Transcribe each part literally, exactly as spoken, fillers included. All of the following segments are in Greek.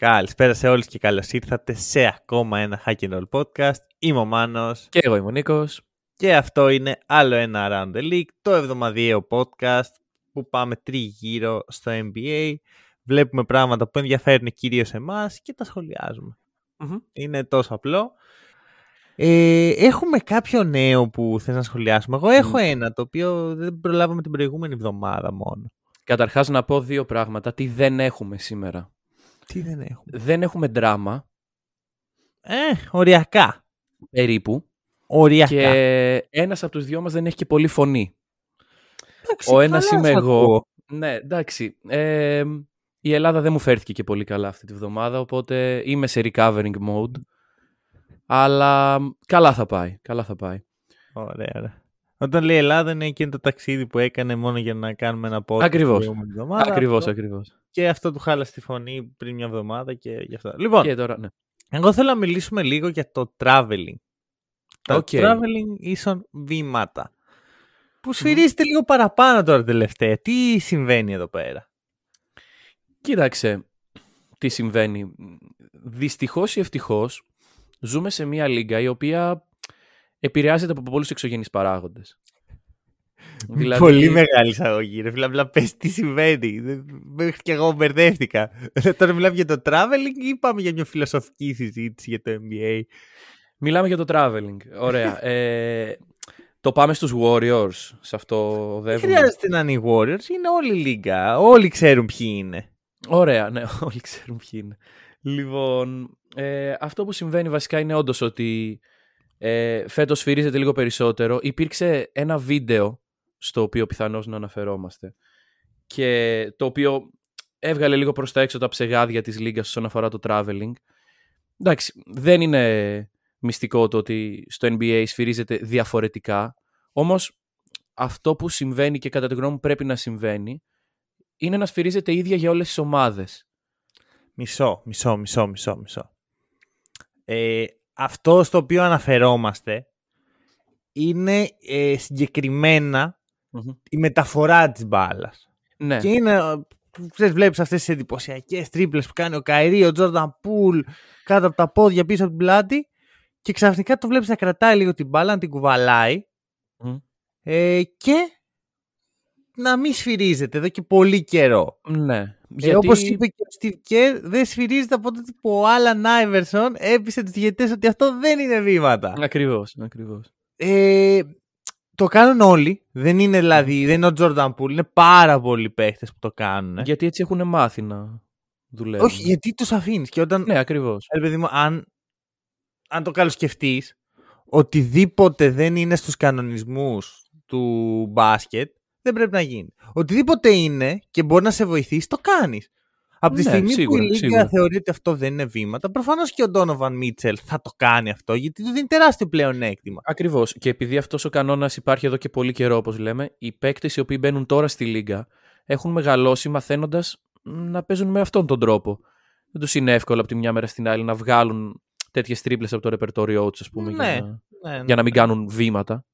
Καλησπέρα σε όλους και καλώς ήρθατε σε ακόμα ένα Hack and Roll podcast. Είμαι ο Μάνος. Και εγώ είμαι ο Νίκος. Και αυτό είναι άλλο ένα Around the League, το εβδομαδιαίο podcast που πάμε τριγύρω στο εν μπι έι. Βλέπουμε πράγματα που ενδιαφέρουν κυρίως εμάς και τα σχολιάζουμε. Mm-hmm. Είναι τόσο απλό. Ε, έχουμε κάποιο νέο που θες να σχολιάσουμε? Εγώ έχω mm. ένα το οποίο δεν προλάβαμε την προηγούμενη εβδομάδα μόνο. Καταρχάς να πω δύο πράγματα. Τι δεν έχουμε σήμερα? Τι δεν έχουμε? Δεν έχουμε δράμα. Ε, οριακά. Περίπου. Οριακά. Και ένας από τους δυο μας δεν έχει και πολύ φωνή. Εντάξει, ο ένας είμαι εγώ. Ακούω. Ναι, εντάξει. Ε, η Ελλάδα δεν μου φέρθηκε και πολύ καλά αυτή τη βδομάδα, οπότε είμαι σε recovering mode. Αλλά καλά θα πάει. Καλά θα πάει. Ωραία, ωραία. Όταν λέει Ελλάδα είναι εκείνο το ταξίδι που έκανε μόνο για να κάνουμε ένα podcast. Ακριβώς. Ακριβώς, ακριβώς. Και αυτό του χάλασε τη φωνή πριν μια εβδομάδα και γι' αυτό. Λοιπόν, και τώρα, ναι. Εγώ θέλω να μιλήσουμε λίγο για το traveling. Τα okay. traveling ίσον βήματα. Που σφυρίζεται mm. λίγο παραπάνω τώρα τελευταία. Τι συμβαίνει εδώ πέρα? Κοίταξε τι συμβαίνει. Δυστυχώς ή ευτυχώς ζούμε σε μια λίγα η οποία επηρεάζεται από πολλούς εξωγενείς παράγοντες. Δηλαδή... Πολύ μεγάλη εισαγωγή. Ρε απλά πες τι συμβαίνει. Μέχρι και εγώ μπερδεύτηκα. Τώρα μιλάμε για το traveling ή πάμε για μια φιλοσοφική συζήτηση για το εν μπι έι? Μιλάμε για το traveling. Ωραία. ε, το πάμε στους Warriors. Σε αυτό δεν χρειάζεται να είναι οι Warriors. Είναι όλη η λίγα. Όλοι ξέρουν ποιοι είναι. Ωραία. Ναι, όλοι ξέρουν ποιοι είναι. Λοιπόν, ε, αυτό που συμβαίνει βασικά είναι όντως ότι ε, φέτος σφυρίζεται λίγο περισσότερο. Υπήρξε ένα βίντεο στο οποίο πιθανώς να αναφερόμαστε και το οποίο έβγαλε λίγο προς τα έξω τα ψεγάδια της λίγας όσον αφορά το traveling. Εντάξει, δεν είναι μυστικό το ότι στο εν μπι έι σφυρίζεται διαφορετικά, όμως αυτό που συμβαίνει και κατά τη γνώμη μου πρέπει να συμβαίνει είναι να σφυρίζεται ίδια για όλες τις ομάδες. Μισό, μισό, μισό, μισό, μισό. Ε, αυτό στο οποίο αναφερόμαστε είναι ε, συγκεκριμένα Mm-hmm. η μεταφορά της μπάλας. Ναι. Και είναι, ξέρεις, βλέπεις αυτές τις εντυπωσιακές τρίπλες που κάνει ο Καϊρί, ο Τζόρνταν Πούλ κάτω από τα πόδια, πίσω από την πλάτη, και ξαφνικά το βλέπεις να κρατάει λίγο την μπάλα, να την κουβαλάει mm. ε, και να μην σφυρίζεται εδώ και πολύ καιρό. Ναι. Γιατί... ε, όπως είπε και ο Steve Kerr, δεν σφυρίζεται από τότε που ο Άλαν Άιβερσον έπεισε τους διαιτητές ότι αυτό δεν είναι βήματα. Ακριβώς, ακριβώς. Ε, Το κάνουν όλοι, δεν είναι δηλαδή, δεν είναι ο Jordan Poole, είναι πάρα πολλοί παίχτες που το κάνουν. Γιατί έτσι έχουν μάθει να δουλεύουν. Όχι, γιατί τους αφήνεις. Και όταν... Ναι, ακριβώς. Ε, παιδί μου, αν, αν το καλοσκεφτείς, οτιδήποτε δεν είναι στους κανονισμούς του μπάσκετ, δεν πρέπει να γίνει. Οτιδήποτε είναι και μπορεί να σε βοηθήσει, το κάνεις. Από τη ναι, στιγμή σίγουρα, που η Λίγκα θεωρεί ότι αυτό δεν είναι βήματα, προφανώς και ο Ντόνοβαν Μίτσελ θα το κάνει αυτό, γιατί του δίνει τεράστιο πλεονέκτημα. Ακριβώς. Και επειδή αυτός ο κανόνας υπάρχει εδώ και πολύ καιρό, όπως λέμε, οι παίκτες οι οποίοι μπαίνουν τώρα στη Λίγκα έχουν μεγαλώσει μαθαίνοντας να παίζουν με αυτόν τον τρόπο. Δεν τους είναι εύκολο από τη μια μέρα στην άλλη να βγάλουν τέτοιες τρίπλες από το ρεπερτόριό τους, ας πούμε, ναι, για, να... Ναι, ναι. για να μην κάνουν βήματα.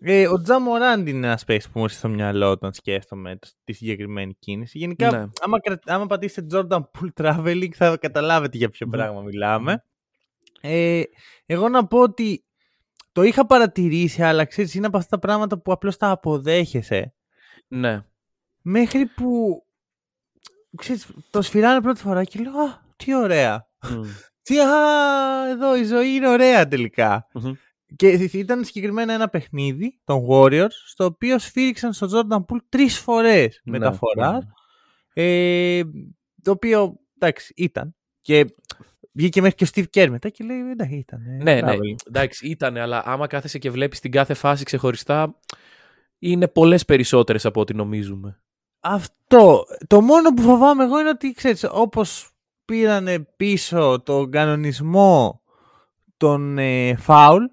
Ε, ο Τζα Μοράντ είναι ένα παίκτης που μου έρχεται στο μυαλό όταν σκέφτομαι τη συγκεκριμένη κίνηση. Γενικά, ναι. άμα, άμα πατήσετε Jordan Poole Traveling θα καταλάβετε για ποιο mm. πράγμα μιλάμε. Mm. Ε, εγώ να πω ότι το είχα παρατηρήσει, αλλά ξέρεις, είναι από αυτά τα πράγματα που απλώς τα αποδέχεσαι. Ναι. Μέχρι που ξέρεις, το σφυράνε πρώτη φορά και λέω «Α, τι ωραία». Mm. Τι, α, εδώ η ζωή είναι ωραία τελικά. Mm-hmm. Και ήταν συγκεκριμένα ένα παιχνίδι των Warriors, στο οποίο σφύριξαν στον Jordan Poole τρεις φορές μεταφορά. Ναι, ναι. Ε, το οποίο εντάξει ήταν. Και βγήκε μέχρι και ο Steve Kerr μετά και λέει: εντάξει, ήταν. Ναι, ναι, εντάξει, ήταν, αλλά άμα κάθεσαι και βλέπεις την κάθε φάση ξεχωριστά, είναι πολλές περισσότερες από ό,τι νομίζουμε. Αυτό. Το μόνο που φοβάμαι εγώ είναι ότι ξέρεις, όπως πήρανε πίσω τον κανονισμό των ε, φάουλ,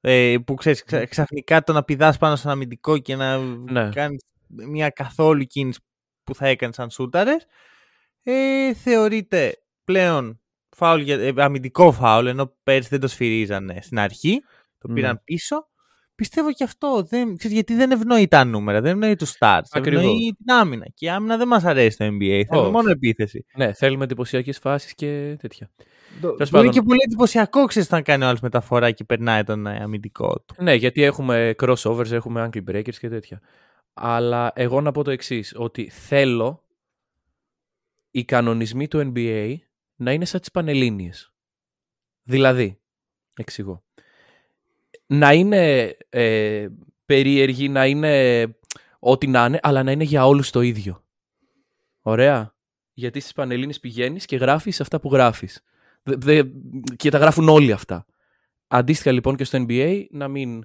ε, που ξέρεις, ξα, ξαφνικά το να πηδάς πάνω στον αμυντικό και να ναι. κάνεις μια καθόλου κίνηση που θα έκανες σαν σούταρες, ε, θεωρείται πλέον φάουλ, ε, αμυντικό φάουλ, ενώ πέρσι δεν το σφυρίζανε στην αρχή, το mm. πήραν πίσω. Πιστεύω και αυτό, δεν, ξέρεις, γιατί δεν ευνοεί τα νούμερα, δεν ευνοεί τους stars, ευνοεί την άμυνα. Και η άμυνα δεν μας αρέσει το εν μπι έι, oh. θέλουμε μόνο επίθεση. Ναι, θέλουμε εντυπωσιακές φάσεις και τέτοια. Μπορεί και πολύ εντυπωσιακό, ξέρεις, να κάνει ο άλλος μεταφορά και περνάει τον αμυντικό του. Ναι, γιατί έχουμε crossovers, έχουμε ankle breakers και τέτοια. Αλλά εγώ να πω το εξής, ότι θέλω οι κανονισμοί του εν μπι έι να είναι σαν τις Πανελλήνιες. Δηλαδή, εξηγώ. Να είναι ε, περίεργοι, να είναι ό,τι να είναι, αλλά να είναι για όλους το ίδιο. Ωραία. Γιατί στις Πανελλήνιες πηγαίνεις και γράφεις αυτά που γράφεις. Δε, δε, και τα γράφουν όλοι αυτά. Αντίστοιχα λοιπόν και στο εν μπι έι να μην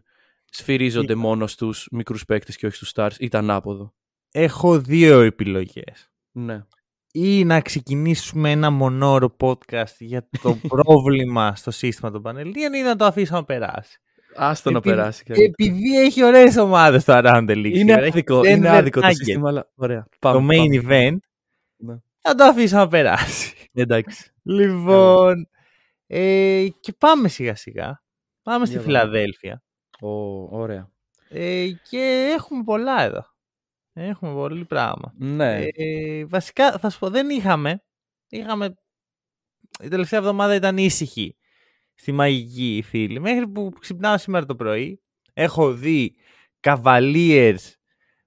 σφυρίζονται μόνο στους μικρούς παίκτες και όχι στους stars, ή τα ανάποδο. Έχω δύο επιλογές. Ναι. Ή να ξεκινήσουμε ένα μονόρο podcast για το πρόβλημα στο σύστημα των Πανελλήνιων, ή να το αφήσουμε να περάσει. Άστο να περάσει. Επειδή έχει ωραίες ομάδες το Around the League. Είναι άδικο, είναι άδικο το σύστημα, αλλά ωραία. Πάμε, το main πάμε. event. Ναι. Να το αφήσω να περάσει. Εντάξει. Λοιπόν, ε, και πάμε σιγά σιγά. Πάμε στη Φιλαδέλφια. Oh, ωραία. Ε, και έχουμε πολλά εδώ. Έχουμε πολύ πράγμα. Ναι. Ε, βασικά θα σου πω, δεν είχαμε. είχαμε... Η τελευταία εβδομάδα ήταν ήσυχη. Στη μαγική φίλη. Μέχρι που ξυπνάω σήμερα το πρωί, έχω δει Cavaliers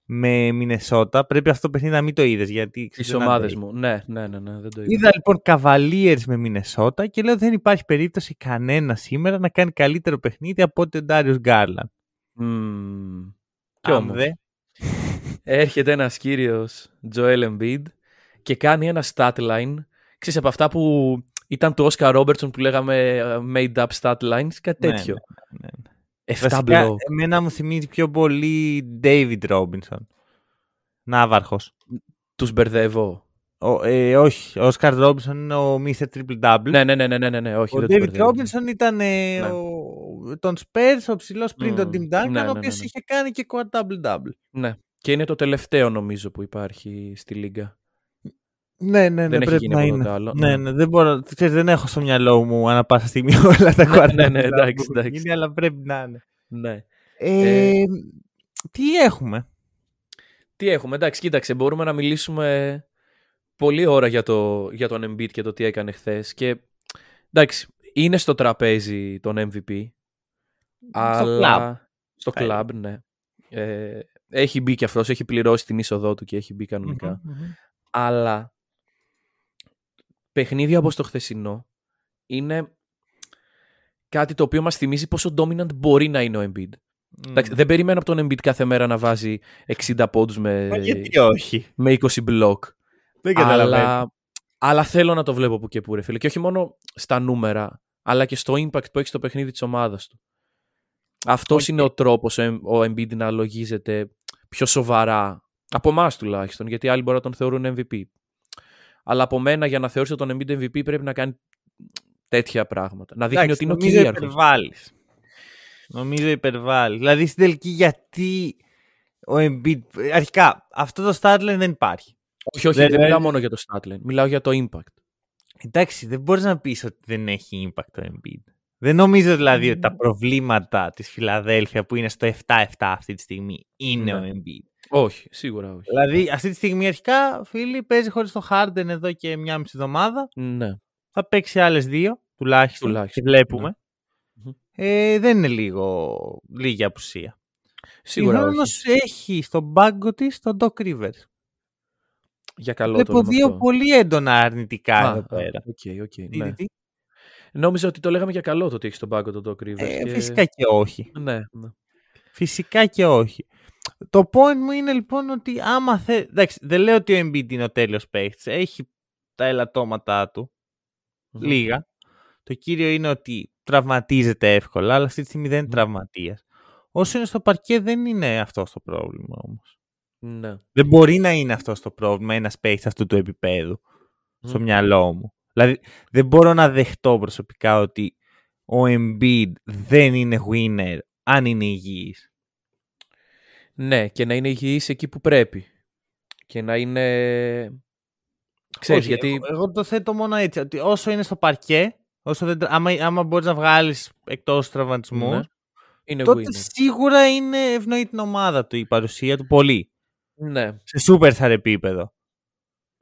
με Μινεσότα. Πρέπει αυτό το παιχνίδι να μην το είδες, γιατί τις ομάδες μου. Ναι, ναι, ναι, ναι, δεν το είδα. Είδα λοιπόν Cavaliers με Μινεσότα και λέω δεν υπάρχει περίπτωση κανένα σήμερα να κάνει καλύτερο παιχνίδι από ότι ο Ντάριος Γκάρλαντ. Mm. Κι όμως. Δε... Έρχεται ένας κύριος Joel Embiid και κάνει ένα statline. Ξέρεις, από αυτά που... Ήταν του Όσκα Ρόμπερτσον που λέγαμε made up stat lines, κάτι ναι, τέτοιο. Ναι, ναι. Βασικά, εμένα μου θυμίζει πιο πολύ David Robinson. Ναύαρχος. Τους μπερδεύω. Ο, ε, όχι, ο Όσκαρ Ρόμπινσον είναι ο μίστερ Triple Double. Ναι, ναι, ναι, ναι, ναι, ναι, όχι. Ο David Robinson ήταν ε, ναι. ο, τον Spurs, ο ψηλός πριν mm, τον Tim Duncan, ναι, ναι, ναι, ο οποίος ναι, ναι. είχε κάνει και quad double double. Ναι, και είναι το τελευταίο νομίζω που υπάρχει στη λίγα. Ναι, ναι, ναι, πρέπει να είναι. Άλλο. Ναι, ναι, δεν μπορώ, ξέρεις, δεν έχω στο μυαλό μου ανά πάσα στιγμή όλα τα κουάρτα. Ναι, ναι, ναι, εντάξει, εντάξει. Αλλά πρέπει να είναι. Ναι. Ε, ε, τι έχουμε. Τι έχουμε, εντάξει, κοίταξε, μπορούμε να μιλήσουμε πολλή ώρα για, το, για τον Embiid και το τι έκανε χθες. Και εντάξει, είναι στο τραπέζι τον εμ βι πι. Αλλά... Στο κλαμπ, ναι. Ε, έχει μπει και αυτός, έχει πληρώσει την είσοδό του και έχει μπει κανονικά. Mm-hmm, mm-hmm. Αλλά... Παιχνίδια όπως το χθεσινό είναι κάτι το οποίο μας θυμίζει πόσο dominant μπορεί να είναι ο Embiid. Mm. Εντάξει, δεν περιμένω από τον Embiid κάθε μέρα να βάζει εξήντα πόντους με, με είκοσι μπλοκ. Δεν καταλαβαίνω. Αλλά, αλλά θέλω να το βλέπω που και που, ρε φίλε. Και όχι μόνο στα νούμερα, αλλά και στο impact που έχει στο παιχνίδι της ομάδας του. Αυτός okay. είναι ο τρόπος ο Embiid να αλογίζεται πιο σοβαρά. Από εμάς τουλάχιστον, γιατί άλλοι μπορεί να τον θεωρούν εμ βι πι. Αλλά από μένα για να θεωρήσω τον Embiid εμ βι πι πρέπει να κάνει τέτοια πράγματα. Να δείχνει ότι είναι ο κυρίαρχος. Υπερβάλλεις. Νομίζω υπερβάλλεις. Δηλαδή στην τελική γιατί ο Embiid... Αρχικά αυτό το Starline δεν υπάρχει. Όχι, όχι, δεν, δεν μιλάω μόνο για το Starline. Μιλάω για το impact. Εντάξει, δεν μπορείς να πεις ότι δεν έχει impact το Embiid. Δεν νομίζω δηλαδή mm. ότι τα προβλήματα της Φιλαδέλφια που είναι στο επτά επτά αυτή τη στιγμή είναι mm. ο Embiid. Όχι, σίγουρα όχι. Δηλαδή, αυτή τη στιγμή αρχικά, φίλοι, παίζει χωρίς το Harden εδώ και μια μισή εβδομάδα. Ναι. Θα παίξει άλλες δύο, τουλάχιστον. Τουλάχιστον. Τη βλέπουμε. Ναι. Ε, δεν είναι λίγο, λίγη απουσία. Σίγουρα όχι. Όμως έχει στον πάγκο της τον Doc Rivers. Για καλό το όνομα. Βλέπω δύο πολύ έντονα αρνητικά α, εδώ πέρα. Okay, okay, τι, ναι. τι? Νόμιζα ότι το λέγαμε για καλό το ότι έχει στον πάγκο τον Doc Rivers. Ε, και... Φυσικά και όχι. Ναι, ναι. Φυσικά και όχι. Το point μου είναι λοιπόν ότι άμα θε... Εντάξει, δεν λέω ότι ο Embiid είναι ο τέλειος παίκτης. Έχει τα ελαττώματά του. Mm. Λίγα. Το κύριο είναι ότι τραυματίζεται εύκολα, αλλά αυτή τη στιγμή δεν είναι mm. τραυματίας. Όσο είναι στο παρκέ δεν είναι αυτό το πρόβλημα όμως. Mm. Δεν μπορεί να είναι αυτό το πρόβλημα ένας παίκτης αυτού του επίπεδου. στο mm. μυαλό μου. Δηλαδή δεν μπορώ να δεχτώ προσωπικά ότι ο Embiid δεν είναι winner αν είναι υγιής. Ναι, και να είναι υγιής εκεί που πρέπει. Και να είναι... Ξέρεις, όχι, γιατί... Εγώ το θέτω μόνο έτσι, ότι όσο είναι στο παρκέ, όσο δεν, άμα, άμα μπορείς να βγάλεις εκτός τραυματισμού, ναι, είναι τότε winner. Σίγουρα είναι ευνοεί την ομάδα του η παρουσία του πολύ. Ναι. Σε superstar επίπεδο.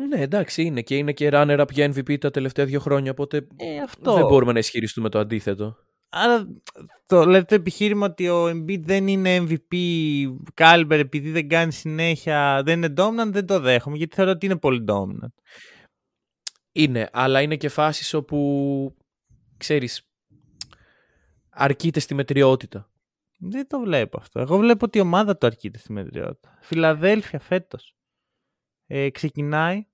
Ναι, εντάξει, είναι και είναι και runner-up για εμ βι πι τα τελευταία δύο χρόνια, οπότε ε, αυτό... δεν μπορούμε να ισχυριστούμε το αντίθετο. Άρα το, δηλαδή, το επιχείρημα ότι ο Embiid δεν είναι εμ βι πι caliber επειδή δεν κάνει συνέχεια, δεν είναι dominant, δεν το δέχομαι, γιατί θεωρώ ότι είναι πολύ dominant. Είναι, αλλά είναι και φάσεις όπου, ξέρεις, αρκείται στη μετριότητα. Δεν το βλέπω αυτό. Εγώ βλέπω ότι η ομάδα του αρκείται στη μετριότητα. Φιλαδέλφια φέτος. Ε, ξεκινάει,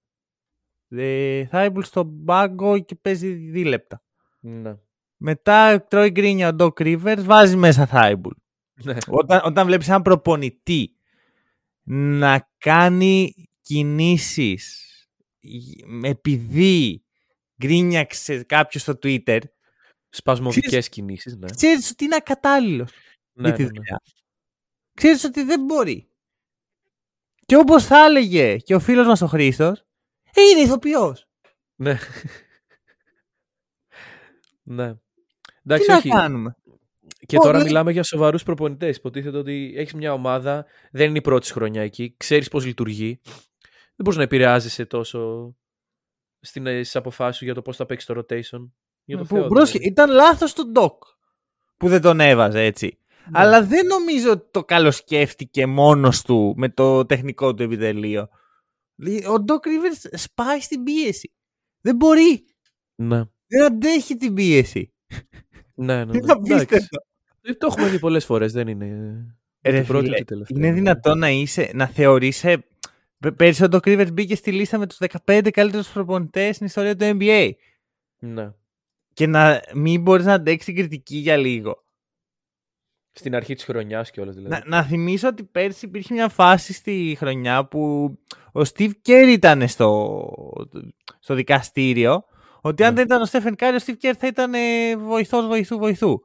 ε, Thybulle στον πάγκο και παίζει δύο λεπτά. Ναι. Μετά τρώει γκρίνια ο Doc Rivers, βάζει μέσα Thybulle. Ναι. Όταν, όταν βλέπεις έναν προπονητή να κάνει κινήσεις επειδή γκρίνιαξε κάποιος στο Twitter, σπασμωδικές ξέρεις, κινήσεις, ναι. Ξέρεις ότι είναι ακατάλληλος, ναι, για τη δουλειά. Ναι, ναι. Ξέρεις ότι δεν μπορεί. Και όπως θα έλεγε και ο φίλος μας ο Χρήστος, ε, είναι ηθοποιός. Ναι. Ναι. Εντάξει, τι όχι. να κάνουμε. Και τώρα Ω, μιλάμε για σοβαρούς προπονητές. Υποτίθεται ότι έχεις μια ομάδα, δεν είναι η πρώτη χρονιά εκεί, ξέρεις πώς λειτουργεί. Δεν μπορείς να επηρεάζεσαι τόσο στις αποφάσεις σου για το πώς θα παίξεις το rotation. Για το που, θεό, μπρος, ήταν λάθος το Doc που δεν τον έβαζε έτσι. Ναι. Αλλά δεν νομίζω ότι το καλοσκέφτηκε μόνος του με το τεχνικό του επιτελείο. Ο Doc Rivers σπάει στην πίεση. Δεν μπορεί. Ναι. Δεν αντέχει την πίεση. Ναι, ναι, ναι. Το έχουμε δει πολλές φορές, δεν είναι. Ρε, πρώτη φίλε, είναι δυνατόν να, είσαι, να θεωρείσαι. Πέρυσι ο Doc Rivers μπήκε στη λίστα με τους δεκαπέντε καλύτερους προπονητές στην ιστορία του εν μπι έι. Ναι. Και να μην μπορείς να αντέξεις την κριτική για λίγο. Στην αρχή της χρονιάς και όλα δηλαδή. Να, να θυμίσω ότι πέρσι υπήρχε μια φάση στη χρονιά που ο Steve Kerr ήταν στο, στο δικαστήριο. Ότι αν mm. δεν ήταν ο Stephen Curry, ο Steve Kerr θα ήταν ε, βοηθός βοηθού βοηθού.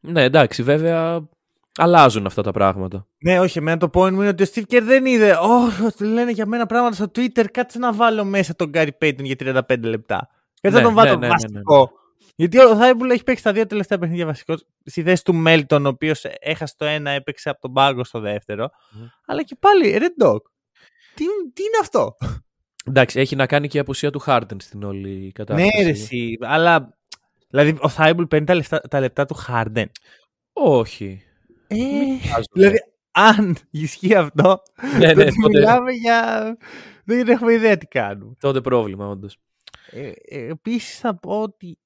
Ναι, εντάξει, βέβαια αλλάζουν αυτά τα πράγματα. Ναι, όχι, εμένα το point μου είναι ότι ο Steve Kerr δεν είδε. Όχι, oh, λένε για μένα πράγματα στο Twitter, κάτσε να βάλω μέσα τον Gary Payton για τριάντα πέντε λεπτά. Κάτσε να τον βάλω ναι, βασικό. Ναι, ναι, ναι. Γιατί ο Thybulle έχει παίξει τα δύο τελευταία παιχνίδια βασικό. Στη θέση του Melton, ο οποίος έχασε το ένα, έπαιξε από τον πάγκο στο δεύτερο. Mm. Αλλά και πάλι, Red Dog. Τι, τι είναι αυτό. Εντάξει, έχει να κάνει και η απουσία του Harden στην όλη κατάσταση. Ναι, ρε, εσύ, αλλά. Δηλαδή, ο Thybulle παίρνει τα λεπτά, τα λεπτά του Harden. Όχι. Ε, δηλαδή, αν ισχύει αυτό. Ναι, ναι, τότε μιλάμε για. Δεν έχουμε ιδέα τι κάνουμε. Τότε πρόβλημα, όντως. Ε, επίσης, θα πω ότι.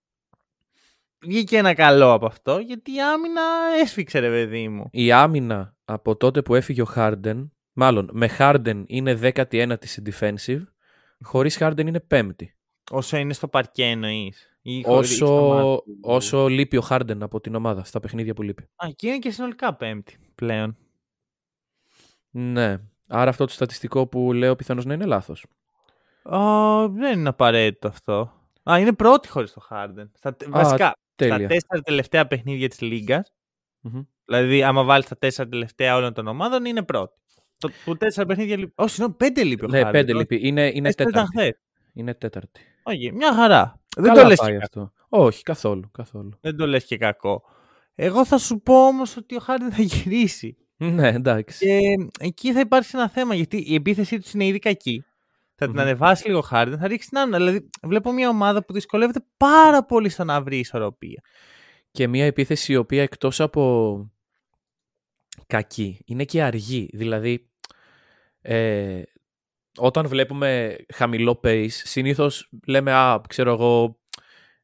Βγήκε ένα καλό από αυτό, γιατί η άμυνα έσφιξε, ρε παιδί μου. Η άμυνα από τότε που έφυγε ο Harden, μάλλον με Harden είναι δέκατη ένατη σε defensive, χωρίς Harden είναι πέμπτη. Όσο είναι στο παρκέ εννοείς. Ή όσο, στο όσο λείπει ο Harden από την ομάδα, στα παιχνίδια που λείπει. Α, και είναι και συνολικά πέμπτη πλέον. Ναι, άρα αυτό το στατιστικό που λέω πιθανώς να είναι λάθος. Ο, δεν είναι απαραίτητο αυτό. Α, είναι πρώτη χωρίς το Harden. Στα, Α, βασικά, τέλεια. Στα τέσσερα τελευταία παιχνίδια της Λίγκας, mm-hmm. δηλαδή άμα βάλεις τα τέσσερα τελευταία όλων των ομάδων, είναι πρώτη. Το, το τέσσερα παιχνίδια λείπει. Όχι, είναι πέντε λείπει ο Harden. Ναι, πέντε λείπει. Είναι, είναι τέταρτη. Είναι τέταρτη. Όχι, μια χαρά. Καλά δεν το λες και αυτό. Όχι, καθόλου, καθόλου. Δεν το λες και κακό. Εγώ θα σου πω όμως ότι ο Harden θα γυρίσει. Ναι, εντάξει. Και εκεί θα υπάρξει ένα θέμα, γιατί η επίθεσή του είναι ήδη κακή. Θα την mm-hmm. ανεβάσει λίγο Harden, θα ρίξει την άμυνα. Δηλαδή, βλέπω μια ομάδα που δυσκολεύεται πάρα πολύ στο να βρει ισορροπία. Και μια επίθεση η οποία εκτός από κακή, είναι και αργή. Δηλαδή, ε, όταν βλέπουμε χαμηλό pace, συνήθως λέμε, α, ξέρω εγώ,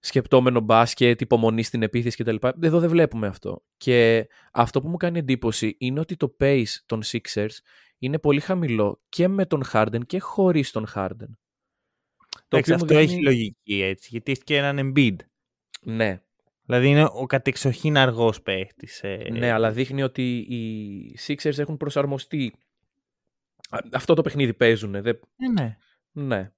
σκεπτόμενο μπάσκετ, υπομονή στην επίθεση κτλ. Εδώ δεν βλέπουμε αυτό. Και αυτό που μου κάνει εντύπωση είναι ότι το pace των Sixers είναι πολύ χαμηλό και με τον Harden και χωρίς τον Harden. Το Άξι, αυτό κάνει... έχει λογική έτσι, γιατί έχει και έναν Embiid. Ναι. Δηλαδή είναι ο κατεξοχήν αργός παίχτης. Ε... Ναι, αλλά δείχνει ότι οι Sixers έχουν προσαρμοστεί. Αυτό το παιχνίδι παίζουν. Δε... Ε, ναι. Ναι.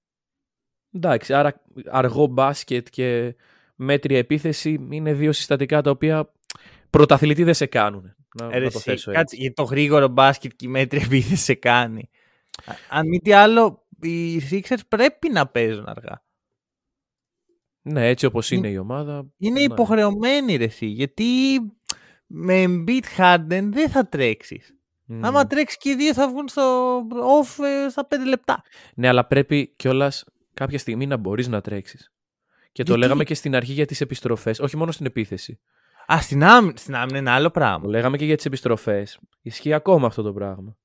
Εντάξει, άρα αργό μπάσκετ και μέτρια επίθεση είναι δύο συστατικά τα οποία πρωταθλητή δεν σε κάνουν. Να, Ρε, να το θέσω εσύ, έτσι. Το γρήγορο μπάσκετ και η μέτρια επίθεση σε κάνει. Αν μη τι άλλο, οι Sixers πρέπει να παίζουν αργά. Ναι, έτσι όπως είναι, είναι η ομάδα. Είναι ναι. υποχρεωμένη ρε εσύ, γιατί με Embiid Harden δεν θα τρέξεις. Mm. Άμα τρέξεις και οι δύο θα βγουν στο off στα πέντε λεπτά. Ναι, αλλά πρέπει κιόλας κάποια στιγμή να μπορείς να τρέξεις. Και το γιατί? Λέγαμε και στην αρχή για τις επιστροφές, όχι μόνο στην επίθεση. Α, στην άμυνα είναι ένα άλλο πράγμα. Το λέγαμε και για τις επιστροφές. Ισχύει ακόμα αυτό το πράγμα.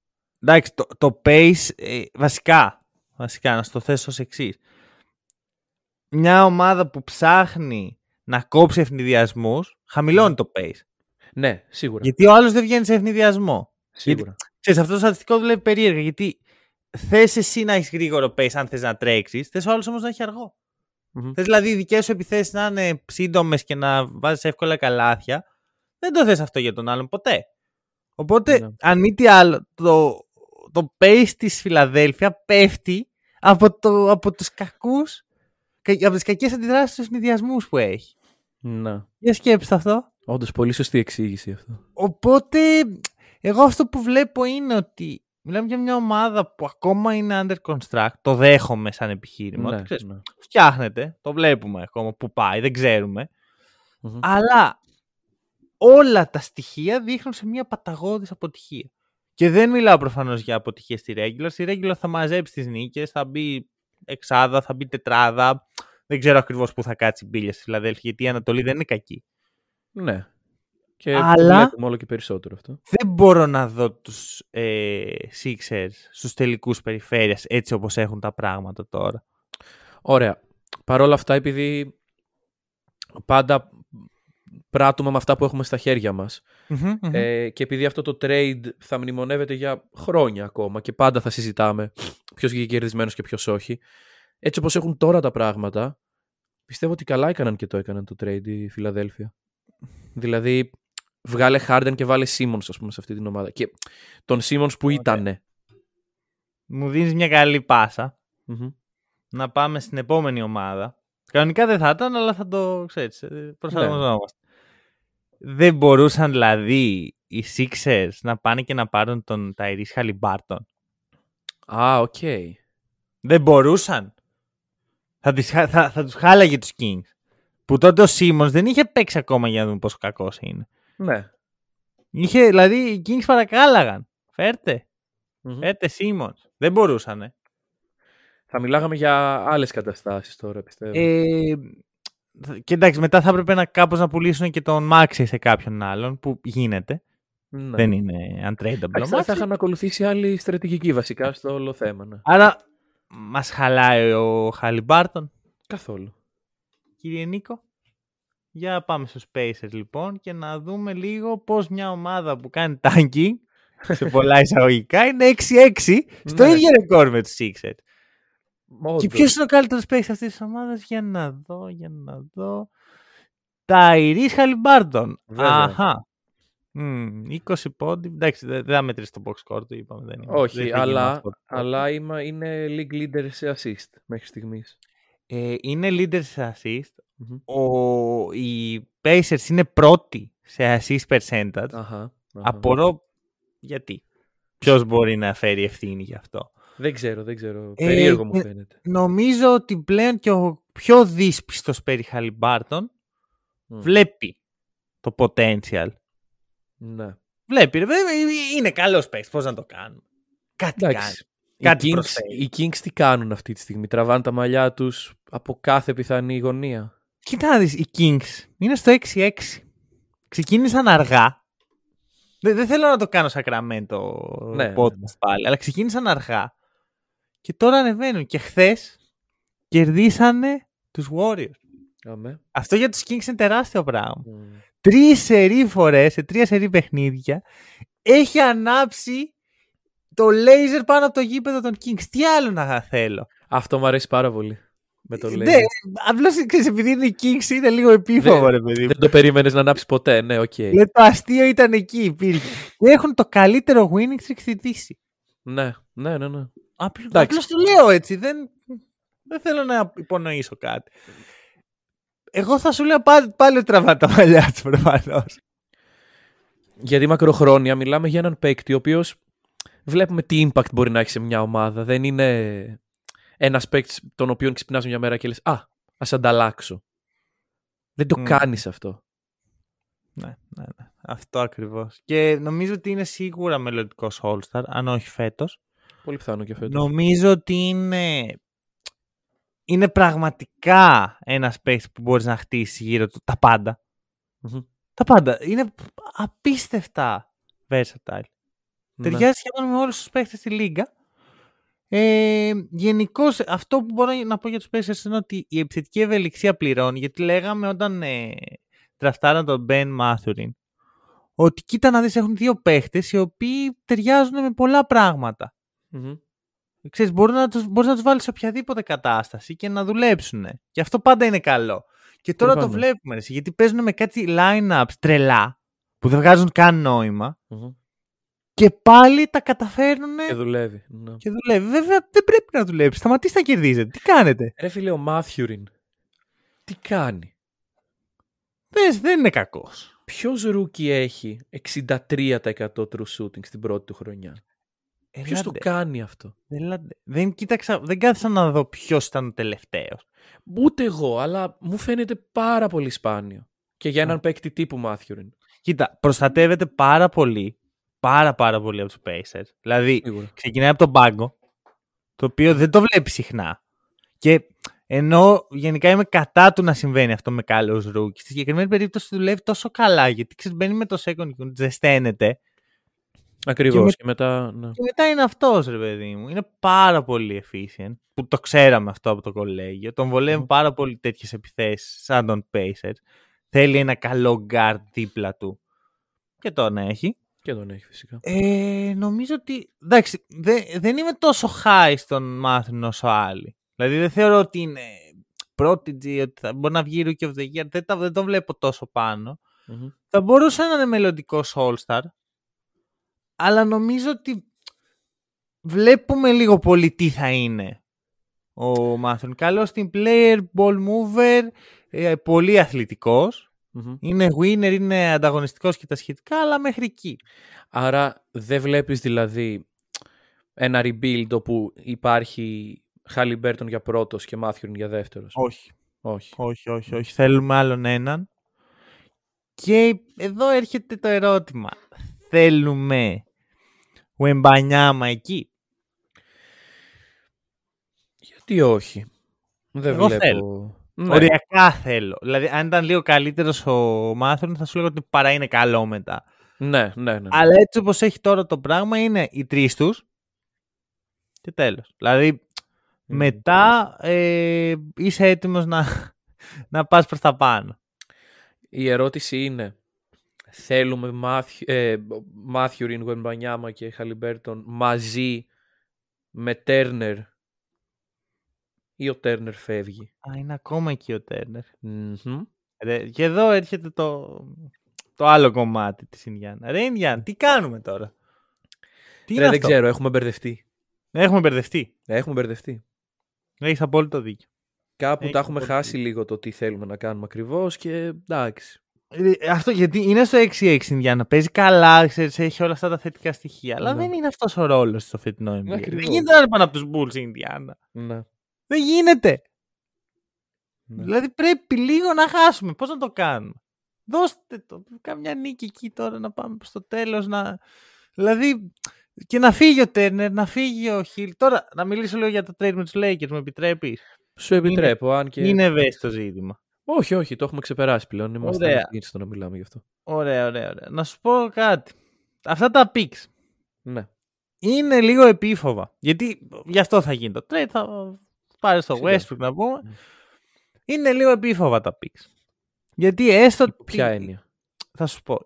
Εντάξει, το, το pace ε, βασικά, βασικά, να στο θέσω ως εξής. Μια ομάδα που ψάχνει να κόψει ευνηδιασμούς, χαμηλώνει το pace. Ναι, σίγουρα. Γιατί ο άλλος δεν βγαίνει σε ευνηδιασμό. Σίγουρα. Γιατί, ξέρεις, αυτό το στατιστικό δουλεύει περίεργα. Γιατί θες εσύ να έχεις γρήγορο pace, αν θες να τρέξεις, θες ο άλλος όμως να έχει αργό. Mm-hmm. Θες δηλαδή οι δικές σου επιθέσεις να είναι σύντομες και να βάζεις εύκολα καλάθια. Δεν το θες αυτό για τον άλλον ποτέ. Οπότε, yeah. αν μη τι άλλο, το, το pace της Φιλαδέλφια πέφτει από, το, από τους κακούς. Από τις κακές αντιδράσεις στους συνδυασμούς που έχει. Να. Για σκέψτε αυτό. Όντως, πολύ σωστή εξήγηση αυτό. Οπότε, εγώ αυτό που βλέπω είναι ότι μιλάμε για μια ομάδα που ακόμα είναι under construct. Το δέχομαι σαν επιχείρημα. Ναι, ξέρεις, ναι. Φτιάχνεται, το βλέπουμε ακόμα που πάει, δεν ξέρουμε. Mm-hmm. Αλλά όλα τα στοιχεία δείχνουν σε μια παταγώδης αποτυχία. Και δεν μιλάω προφανώς για αποτυχίες στη regular. Στη regular θα μαζέψει τις νίκες, θα μπει εξάδα, θα μπει τετράδα. Δεν ξέρω ακριβώς που θα κάτσει η μπίλια στη Φιλαδέλφια, γιατί η Ανατολή δεν είναι κακή. Ναι. Και αλλά όλο και περισσότερο αυτό. Δεν μπορώ να δω τους ε, Sixers στους τελικούς περιφέρειας έτσι όπως έχουν τα πράγματα τώρα. Ωραία. Παρ' όλα αυτά, επειδή πάντα πράττουμε με αυτά που έχουμε στα χέρια μας mm-hmm, mm-hmm. Ε, και επειδή αυτό το trade θα μνημονεύεται για χρόνια ακόμα και πάντα θα συζητάμε ποιος βγήκε κερδισμένος και ποιος όχι, έτσι όπως έχουν τώρα τα πράγματα, πιστεύω ότι καλά έκαναν και το έκαναν το trade η Φιλαδέλφια. Δηλαδή βγάλε Harden και βάλε Simmons, ας πούμε, σε αυτή την ομάδα. Και τον Simmons που okay. ήτανε. Μου δίνεις μια καλή πάσα mm-hmm. να πάμε στην επόμενη ομάδα. Κανονικά δεν θα ήταν, αλλά θα το ξέρεις, προσαρμοζόμαστε. Yeah. Δεν μπορούσαν δηλαδή οι Sixers να πάνε και να πάρουν τον Tyrese Haliburton. Α, ah, οκ. Okay. Δεν μπορούσαν. Θα, τους, θα, θα τους χάλαγε τους Kings. Που τότε ο Simmons δεν είχε παίξει ακόμα για να δούμε πόσο κακός είναι. Ναι. Είχε, δηλαδή οι Kings παρακάλαγαν. Φέρτε. Mm-hmm. Φέρτε Simmons. Δεν μπορούσανε. Θα μιλάγαμε για άλλες καταστάσεις τώρα, πιστεύω. Ε, και εντάξει, μετά θα έπρεπε να, κάπως να πουλήσουν και τον Maxey σε κάποιον άλλον, που γίνεται. Ναι. Δεν είναι untradeable. Θα είχαν ακολουθήσει άλλη στρατηγική βασικά στο όλο θέμα. Ναι. Άρα, μας χαλάει ο Haliburton. Καθόλου. Κύριε Νίκο, για πάμε στους Pacers λοιπόν και να δούμε λίγο πώς μια ομάδα που κάνει tanking σε πολλά εισαγωγικά είναι έξι έξι στο ναι. ίδιο ρεκόρ με τους Sixers. Μόντως. Και ποιος είναι ο καλύτερος παίκτης αυτής της ομάδας? Για να δω, για να δω. Tyrese Haliburton. Αχα. Mm, είκοσι πόντι. Εντάξει, δεν θα μετρήσει το box score του, είπαμε. Δεν είναι. Όχι, δεν αλλά, αλλά είμαι, είναι league leader σε assist μέχρι στιγμής. Ε, είναι leader σε assist. Mm-hmm. Ο, οι Pacers είναι πρώτοι σε assist percentage. Uh-huh, uh-huh. Απορώ γιατί. Ποιος μπορεί να φέρει ευθύνη γι' αυτό. Δεν ξέρω, δεν ξέρω. Ε, Περίεργο μου φαίνεται. Νομίζω ότι πλέον και ο πιο δύσπιστος περί Haliburton mm. βλέπει το potential. Ναι. Βλέπει, ρε, είναι καλός παίκτης, πώς να το κάνουμε. Κάτι Άξι. κάνει. Οι, κάτι Kings, οι Kings τι κάνουν αυτή τη στιγμή? Τραβάνε τα μαλλιά τους από κάθε πιθανή γωνία. Κοιτάξτε, οι Kings είναι στο έξι έξι. Ξεκίνησαν αργά. Δεν, δεν θέλω να το κάνω Σακραμέντο ναι, podcast ναι. πάλι, αλλά ξεκίνησαν αργά. Και τώρα ανεβαίνουν. Και χθες κερδίσανε τους Warriors. Αμέ. Αυτό για τους Kings είναι τεράστιο πράγμα. Mm. Τρεις σερί φορές, σε τρία σερί παιχνίδια, έχει ανάψει το λέιζερ πάνω από το γήπεδο των Kings. Τι άλλο να θέλω. Αυτό μου αρέσει πάρα πολύ. Με το λέιζερ. Ναι, απλώς επειδή είναι οι Kings είναι λίγο επίφοβο, ρε παιδί. Δεν το περίμενες να ανάψεις ποτέ, ναι, οκ. Okay. Το αστείο ήταν εκεί, υπήρχε. Έχουν το καλύτερο winning streak στη Δύση. Ναι, ναι, ναι. ναι. Απλώς το λέω έτσι. Δεν, δεν θέλω να υπονοήσω κάτι. Εγώ θα σου λέω πάλι, πάλι τραβά τα μαλλιά της προφανώς. Γιατί μακροχρόνια μιλάμε για έναν παίκτη ο οποίος βλέπουμε τι impact μπορεί να έχει σε μια ομάδα. Δεν είναι ένας παίκτης τον οποίον ξυπνάς μια μέρα και λες «Α, ας ανταλλάξω». Δεν το mm. κάνεις αυτό. Ναι, ναι, ναι. Αυτό ακριβώς. Και νομίζω ότι είναι σίγουρα μελλοντικός All-Star, αν όχι φέτος. Πολύ πιθανό και φέτος. Νομίζω ότι είναι... είναι πραγματικά ένας παίκτης που μπορείς να χτίσεις γύρω του τα πάντα. Mm-hmm. Τα πάντα. Είναι απίστευτα versatile. Ναι. Ταιριάζει σχεδόν με όλους τους παίκτες στη Λίγκα. Ε, γενικώς αυτό που μπορώ να πω για τους Pacers είναι ότι η επιθετική ευελιξία πληρώνει, γιατί λέγαμε όταν ε, τραφτάραν τον Ben Mathurin ότι κοίτα να δεις, έχουν δύο παίχτες οι οποίοι ταιριάζουν με πολλά πράγματα. Mm-hmm. Ξέρεις, μπορεί να τους, μπορείς να τους βάλεις σε οποιαδήποτε κατάσταση και να δουλέψουν, και αυτό πάντα είναι καλό. Και τώρα Προφανώς. το βλέπουμε εσύ, γιατί παίζουν με κάτι line-ups τρελά που δεν βγάζουν καν νόημα. Mm-hmm. Και πάλι τα καταφέρνουν. Και δουλεύει. Ναι. Και δουλεύει. Βέβαια δεν πρέπει να δουλέψει. Σταματήστε να κερδίζετε. Τι κάνετε. Ρε φίλε, ο Μάθιουριν. Τι κάνει. Πες, δεν είναι κακός. Ποιος ρούκι έχει εξήντα τρία τοις εκατό true shooting στην πρώτη του χρονιά. Ποιος το κάνει αυτό. Ελάτε. Δεν κοίταξα, δεν κάθισα να δω ποιος ήταν ο τελευταίος. Ούτε εγώ, αλλά μου φαίνεται πάρα πολύ σπάνιο. Και για έναν mm. παίκτη τύπου Μάθιουριν. Κοίτα, προστατεύεται πάρα πολύ. Πάρα πάρα πολύ από τους Pacers. Δηλαδή Σίγουρα. ξεκινάει από τον πάγκο, το οποίο δεν το βλέπει συχνά. Και ενώ γενικά είμαι κατά του να συμβαίνει αυτό με καλούς ρούκι, στη συγκεκριμένη περίπτωση δουλεύει τόσο καλά, γιατί ξέρεις, μπαίνει με το second unit, ζεσταίνεται. Ακριβώς. Και, με... και, μετά, ναι. και μετά είναι αυτός, ρε παιδί μου. Είναι πάρα πολύ efficient, που το ξέραμε αυτό από το κολέγιο. Τον βολεύουν mm. πάρα πολύ τέτοιες επιθέσεις σαν τον Pacers. Θέλει ένα καλό guard δίπλα του. Και τον έχει. Και τον έχει φυσικά. Ε, νομίζω ότι. Εντάξει, δε, δεν είμαι τόσο high στον Mathurin όσο άλλοι. Δηλαδή δεν θεωρώ ότι είναι prodigy, ότι θα μπορεί να βγει rookie of the year. Δεν, τα, δεν τον βλέπω τόσο πάνω. Mm-hmm. Θα μπορούσε να είναι μελλοντικός all-star. Αλλά νομίζω ότι βλέπουμε λίγο πολύ τι θα είναι ο Mathurin. Καλός team player, ball mover, ε, πολύ αθλητικός. Mm-hmm. Είναι winner, είναι ανταγωνιστικός και τα σχετικά, αλλά μέχρι εκεί. Άρα δεν βλέπεις δηλαδή ένα rebuild όπου υπάρχει Haliburton για πρώτος και Mathurin για δεύτερος. Όχι. Όχι, όχι, όχι, όχι. Θέλουμε άλλον έναν. Και εδώ έρχεται το ερώτημα. Θέλουμε Wembanyama εκεί. Γιατί όχι. Δεν Εγώ βλέπω... θέλω. Ναι. Οριακά θέλω. Δηλαδή, αν ήταν λίγο καλύτερος ο Mathurin, θα σου λέγω ότι παρά είναι καλό μετά. Ναι, ναι, ναι. Αλλά έτσι όπως έχει τώρα το πράγμα, είναι οι τρεις τους και τέλος. Δηλαδή, mm. μετά ε, είσαι έτοιμος να, να πας προς τα πάνω. Η ερώτηση είναι, θέλουμε Mathurin, Wembanyama και Haliburton μαζί με Turner, ή ο Τέρνερ φεύγει. Α, είναι ακόμα εκεί ο Τέρνερ. Mm-hmm. Και εδώ έρχεται το, το άλλο κομμάτι της Ινδιάνα. Ρε Ινδιάνα, τι κάνουμε τώρα. Τι Ρε, δεν αυτό? ξέρω, έχουμε μπερδευτεί. Έχουμε μπερδευτεί. Έχουμε μπερδευτεί. Έχεις απόλυτο δίκιο. Κάπου Έχεις τα έχουμε απόλυτο. χάσει λίγο το τι θέλουμε να κάνουμε ακριβώς και εντάξει. Αυτό γιατί είναι στο έξι έξι Ινδιάνα. Παίζει καλά, ξέρεις, έχει όλα αυτά τα θετικά στοιχεία. Αλλά ναι. δεν είναι αυτός ο ρόλος στο φετινό Ν Μπι Έι. Δεν γίνεται να πάνε από τους Bulls Ινδιάνα. Ναι. Δεν γίνεται. Ναι. Δηλαδή πρέπει λίγο να χάσουμε. Πώς να το κάνουμε. Δώστε το. Κάμια νίκη εκεί τώρα να πάμε στο τέλος. Να... Δηλαδή και να φύγει ο Τέρνερ, να φύγει ο Χιλ. Τώρα να μιλήσω λίγο για το trade με τους Lakers. Με επιτρέπεις. Σου επιτρέπω. Είναι, αν και... είναι ευαίσθητο ζήτημα. Όχι, όχι. Το έχουμε ξεπεράσει πλέον. Είμαστε στο να μιλάμε γι' αυτό. Ωραία, ωραία, ωραία. Να σου πω κάτι. Αυτά τα picks. Ναι. Είναι λίγο επίφοβα. Γιατί γι' αυτό θα γίνει το trade. Θα... πάρε στο Westbrook να πούμε. Mm. Είναι λίγο επίφοβα τα picks. Γιατί έστω... Ποια τι... είναι. Θα σου πω.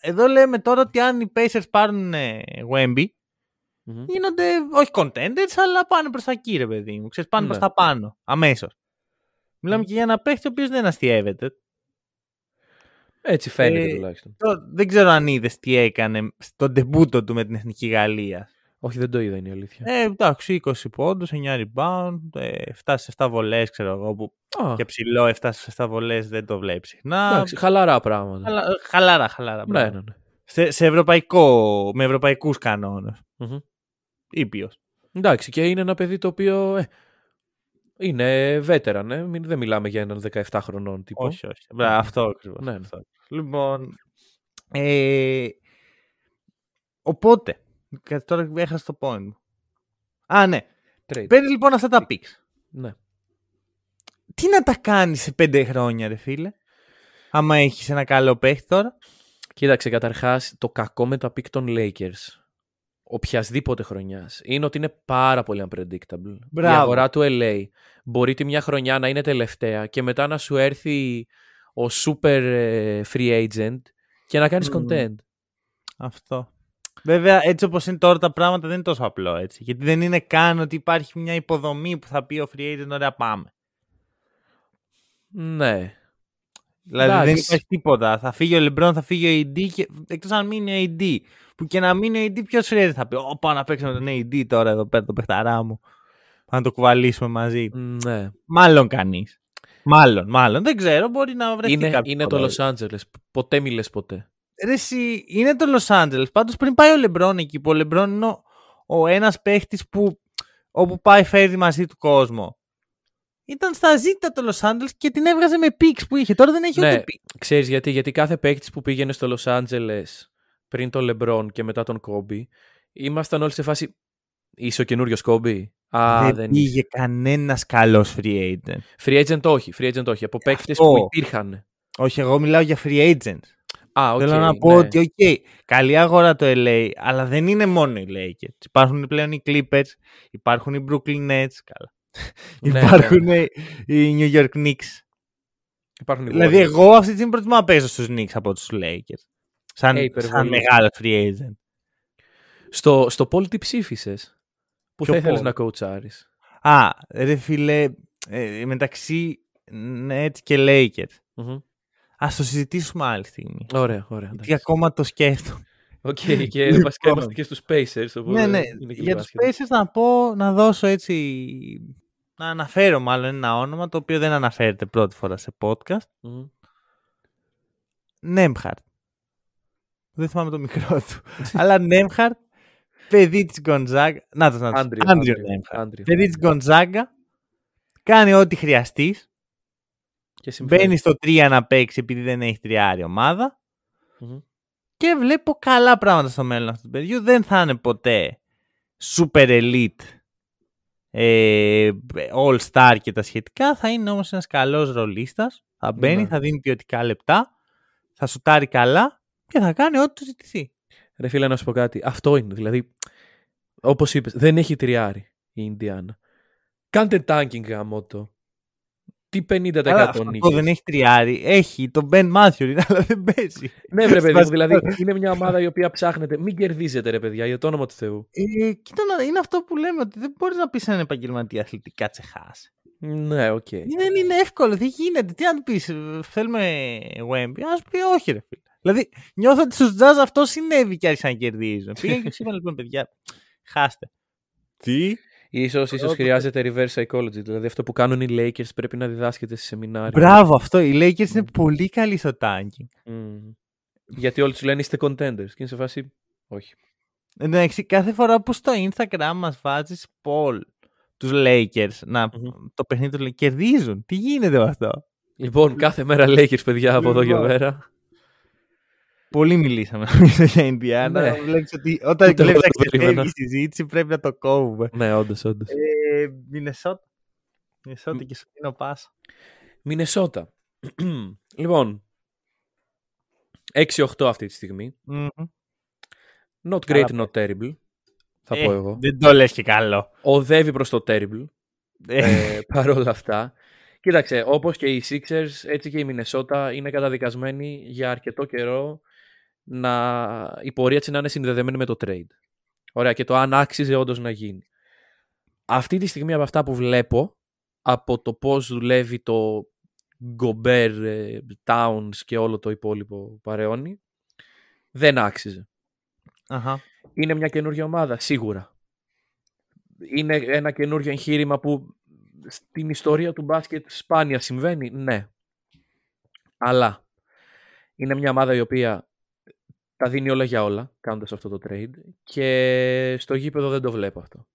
Εδώ λέμε τώρα ότι αν οι Pacers πάρουν ε, Wemby, mm-hmm. γίνονται όχι contenders, αλλά πάνε προς τα εκεί, ρε παιδί μου. Ξέρεις, πάνε mm. προς τα πάνω. Αμέσως. Mm. Μιλάμε και για ένα παίχτη ο οποίος δεν αστειεύεται. Έτσι φαίνεται ε, τουλάχιστον. Το, δεν ξέρω αν είδες τι έκανε στον τεμπούτο του με την Εθνική Γαλλία. Όχι, δεν το είδα, είναι η αλήθεια. Ε, εντάξει, είκοσι πόντους, εννιά rebound, εφτά σε εφτά βολές, ξέρω εγώ. Που oh. Και ψηλό εφτά σε εφτά βολές δεν το βλέπει συχνά. Εντάξει, χαλαρά πράγματα. Χαλα, χαλαρά, χαλαρά πράγματα. Ναι, ναι, ναι. Σε, σε ευρωπαϊκό, με ευρωπαϊκούς κανόνες. Mm-hmm. Ήπιος. Εντάξει, και είναι ένα παιδί το οποίο ε, είναι βέτερα, ναι. Δεν μιλάμε για έναν δεκαεπτά χρονών τύπο. Όχι, όχι. Mm-hmm. Αυτό ακριβώς. Ναι, ναι. Λοιπόν. Ε, οπότε. Τώρα έχασα το point μου. Α, ναι. Trade. Παίρνει λοιπόν αυτά τα picks. Ναι. Τι να τα κάνεις σε πέντε χρόνια, ρε φίλε, άμα έχεις ένα καλό παίχτη τώρα. Κοίταξε, καταρχάς, το κακό με τα pick των Lakers, οποιασδήποτε χρονιάς, είναι ότι είναι πάρα πολύ unpredictable. Μπράβο. Η αγορά του ελ έι μπορεί τη μια χρονιά να είναι τελευταία και μετά να σου έρθει ο super free agent και να κάνεις mm. content. Αυτό. Βέβαια, έτσι όπως είναι τώρα τα πράγματα, δεν είναι τόσο απλό, έτσι. Γιατί δεν είναι καν ότι υπάρχει μια υποδομή που θα πει ο free agent, ωραία, πάμε. Ναι. Δηλαδή Λάξ. δεν υπάρχει τίποτα. Θα φύγει ο LeBron, θα φύγει ο έι ντι, και... εκτός αν μείνει ο έι ντι. Που και να μείνει ο έι ντι, ποιος free agent θα πει, Ω, πάω να παίξω με τον έι ντι τώρα εδώ πέρα, το παιχταρά μου. Θα το κουβαλήσουμε μαζί. Ναι. Μάλλον κανείς. Μάλλον, μάλλον. Δεν ξέρω, μπορεί να βρεθεί είναι, κάποιο. Είναι το Los Angeles. Ποτέ μιλέ ποτέ. Ρε εσύ, είναι το Los Angeles. Πάντως πριν πάει ο Λεμπρόν εκεί, που ο Λεμπρόν είναι ο, ο ένας παίχτης που όπου πάει φέρει μαζί του κόσμο. Ήταν στα ζήτα το Los Angeles και την έβγαζε με πίξ που είχε. Τώρα δεν έχει ναι, ούτε πίξ. Ξέρεις γιατί, γιατί κάθε παίχτης που πήγαινε στο Los Angeles πριν τον Λεμπρόν και μετά τον Κόμπι, ήμασταν όλοι σε φάση, είσαι ο καινούριος Κόμπι. Α, δεν, δεν πήγε κανένας καλός free agent. Free agent όχι, free agent όχι. Από παίχτες που υπήρχαν. Όχι, εγώ μιλάω για free agents. Ah, okay, θέλω να πω ναι. ότι okay, καλή αγορά το ελ έι, αλλά δεν είναι μόνο οι Lakers. Υπάρχουν πλέον οι Clippers, υπάρχουν οι Brooklyn Nets, καλά. υπάρχουν ναι. οι New York Knicks. Υπάρχουν δηλαδή οι εγώ αυτή τη στιγμή προτιμώ να παίζω στους Knicks από τους Lakers. Σαν, hey, σαν μεγάλο free agent. Στο, στο poll τι ψήφισες που Ποιο θα ήθελες να κοουτσάρεις? Α, ρε φίλε, ε, μεταξύ Nets και Lakers. Mm-hmm. Ας το συζητήσουμε άλλη στιγμή. Ωραία, ωραία. Γιατί ακόμα το σκέφτομαι. Οκ, okay, και λοιπόν, βασικά είμαστε και στους Pacers. Ναι, ναι. Για τους Pacers να πω, να δώσω έτσι, να αναφέρω μάλλον ένα όνομα το οποίο δεν αναφέρεται πρώτη φορά σε podcast. Mm. Νέμπχαρτ. Δεν θυμάμαι το μικρό του. Αλλά Νέμπχαρτ, παιδί της Γκοντζάγκα. Να το να το. Άντριου Νέμπχαρτ. Παιδί της Γκοντζάγκα. Κάνει ό,τι χρειαστείς. Μπαίνει στο τρία να παίξει επειδή δεν έχει τριάρη ομάδα. Mm-hmm. Και βλέπω καλά πράγματα στο μέλλον αυτού του παιδιού. Δεν θα είναι ποτέ super elite, ε, all star και τα σχετικά. Θα είναι όμως ένας καλός ρολίστας. Θα μπαίνει, mm-hmm. θα δίνει ποιοτικά λεπτά, θα σουτάρει καλά και θα κάνει ό,τι του ζητηθεί. Ρε φίλε, να σου πω κάτι. Αυτό είναι. Δηλαδή, όπως είπες, δεν έχει τριάρη η Ινδιάνα. Κάντε tanking γαμότο. Τι πενήντα τοις εκατό αυτό δεν έχει τριάρι. Έχει τον Ben Mathurin, αλλά δεν παίζει. Ναι, ρε παιδιά, δηλαδή είναι μια ομάδα η οποία ψάχνεται. Μην κερδίζετε, ρε παιδιά, για το όνομα του Θεού. Ε, κοίτα, είναι αυτό που λέμε, ότι δεν μπορεί να πει έναν επαγγελματία αθλητικά τσεχάς. Ναι, οκ. Okay. Δεν είναι εύκολο, δεν γίνεται. Τι να του πει, θέλουμε Wemby, α πει όχι, ρε φίλε. Δηλαδή, νιώθω ότι στου Jazz αυτό συνέβη και άρχισαν να κερδίζουν. Πήγαν και σήμερα, λοιπόν, παιδιά, χάστε. Τι. Ίσως, ίσως χρειάζεται reverse psychology. Δηλαδή αυτό που κάνουν οι Lakers πρέπει να διδάσκεται σε σεμινάρια. Μπράβο, αυτό. Οι Lakers mm. είναι πολύ καλοί στο tanking. Mm. Γιατί όλοι τους λένε είστε contenders και είναι σε φάση όχι. Εντάξει, κάθε φορά που στο Instagram μας βάζεις poll τους Lakers να mm-hmm. το παιχνίδι του κερδίζουν. Τι γίνεται με αυτό? Λοιπόν, κάθε μέρα Lakers, παιδιά, από εδώ και πέρα. Πολύ μιλήσαμε για Ινδιάνα. Ναι. Βλέπεις ότι όταν βλέπεις να η συζήτηση πρέπει να το κόβουμε. Ναι, όντως, όντως. Ε, Μινεσότα. Μινεσότα και Σωτίνο Πάσα. Μινεσότα. Λοιπόν, έξι οχτώ αυτή τη στιγμή. Mm-hmm. Not great, Άρα, not terrible. Θα ε, πω εγώ. Δεν το λες και καλό. Οδεύει προς το terrible. ε, παρόλα αυτά. Κοίταξε, όπως και οι Sixers, έτσι και η Μινεσότα είναι καταδικασμένοι για αρκετό καιρό να η πορεία της να είναι συνδεδεμένη με το trade. Ωραία, και το αν άξιζε όντως να γίνει. Αυτή τη στιγμή από αυτά που βλέπω, από το πώς δουλεύει το Gobert, Towns και όλο το υπόλοιπο παρεώνει, δεν άξιζε. Αχα. Είναι μια καινούργια ομάδα, σίγουρα. είναι ένα καινούριο εγχείρημα που στην ιστορία του μπάσκετ σπάνια συμβαίνει, ναι. Αλλά είναι μια ομάδα η οποία τα δίνει όλα για όλα κάνοντας αυτό το trade και στο γήπεδο δεν το βλέπω αυτό.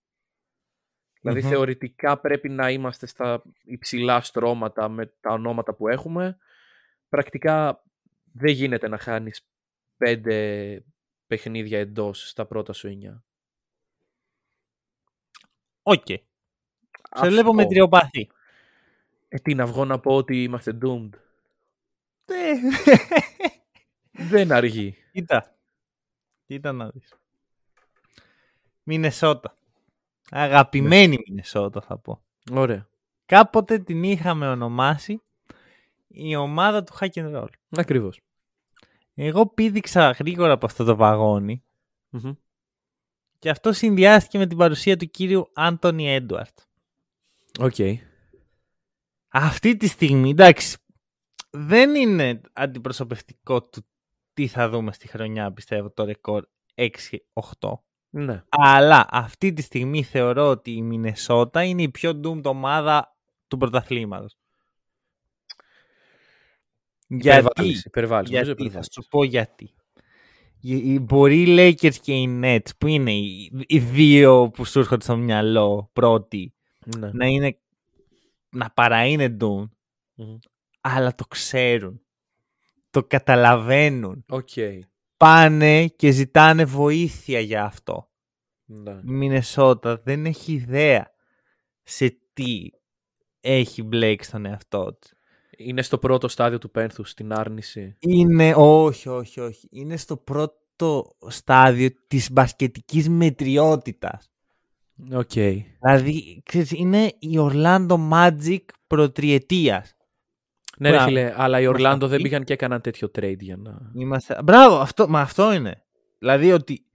Δηλαδή mm-hmm. θεωρητικά πρέπει να είμαστε στα υψηλά στρώματα με τα ονόματα που έχουμε. Πρακτικά δεν γίνεται να χάνεις πέντε παιχνίδια εντός στα πρώτα σου εννιά. Οκ. Okay. Σε βλέπω μετριοπαθή. Ε, τι να βγω να πω ότι είμαστε doomed. Δεν αργεί. Κοίτα. Κοίτα να δεις. Μινεσότα. Αγαπημένη Μινεσότα θα πω. Ωραία. Κάποτε την είχαμε ονομάσει η ομάδα του hack and roll. Ακριβώς. Εγώ πήδηξα γρήγορα από αυτό το βαγόνι mm-hmm. και αυτό συνδυάστηκε με την παρουσία του κύριου Άντονι Έντουαρτ. Οκ. Okay. Αυτή τη στιγμή, εντάξει, δεν είναι αντιπροσωπευτικό του τι θα δούμε στη χρονιά, πιστεύω, το ρεκόρ έξι οχτώ. Ναι. Αλλά αυτή τη στιγμή θεωρώ ότι η Μινεσότα είναι η πιο doomed ομάδα του πρωταθλήματος. Γιατί, υπερβάλλεις, γιατί θα σου πω γιατί. Μπορεί οι Lakers και οι Nets που είναι οι δύο που σου έρχονται στο μυαλό πρώτοι ναι. να, είναι, να παρά είναι doomed mm-hmm. αλλά το ξέρουν. Το καταλαβαίνουν. Okay. Πάνε και ζητάνε βοήθεια για αυτό. Ναι. Η Μινεσότα δεν έχει ιδέα σε τι έχει μπλέξει στον εαυτό της. Είναι στο πρώτο στάδιο του πένθους, στην άρνηση. Είναι, όχι, όχι, όχι. Είναι στο πρώτο στάδιο της μπασκετικής μετριότητας. Οκ. Okay. Δηλαδή, ξέρεις, είναι η Orlando Magic προτριετίας. Ναι, ρε φίλε, αλλά οι Orlando δεν πήγαν και έκαναν τέτοιο trade για να... Είμαστε... Μπράβο, αυτό, μα αυτό είναι. Δηλαδή, ότι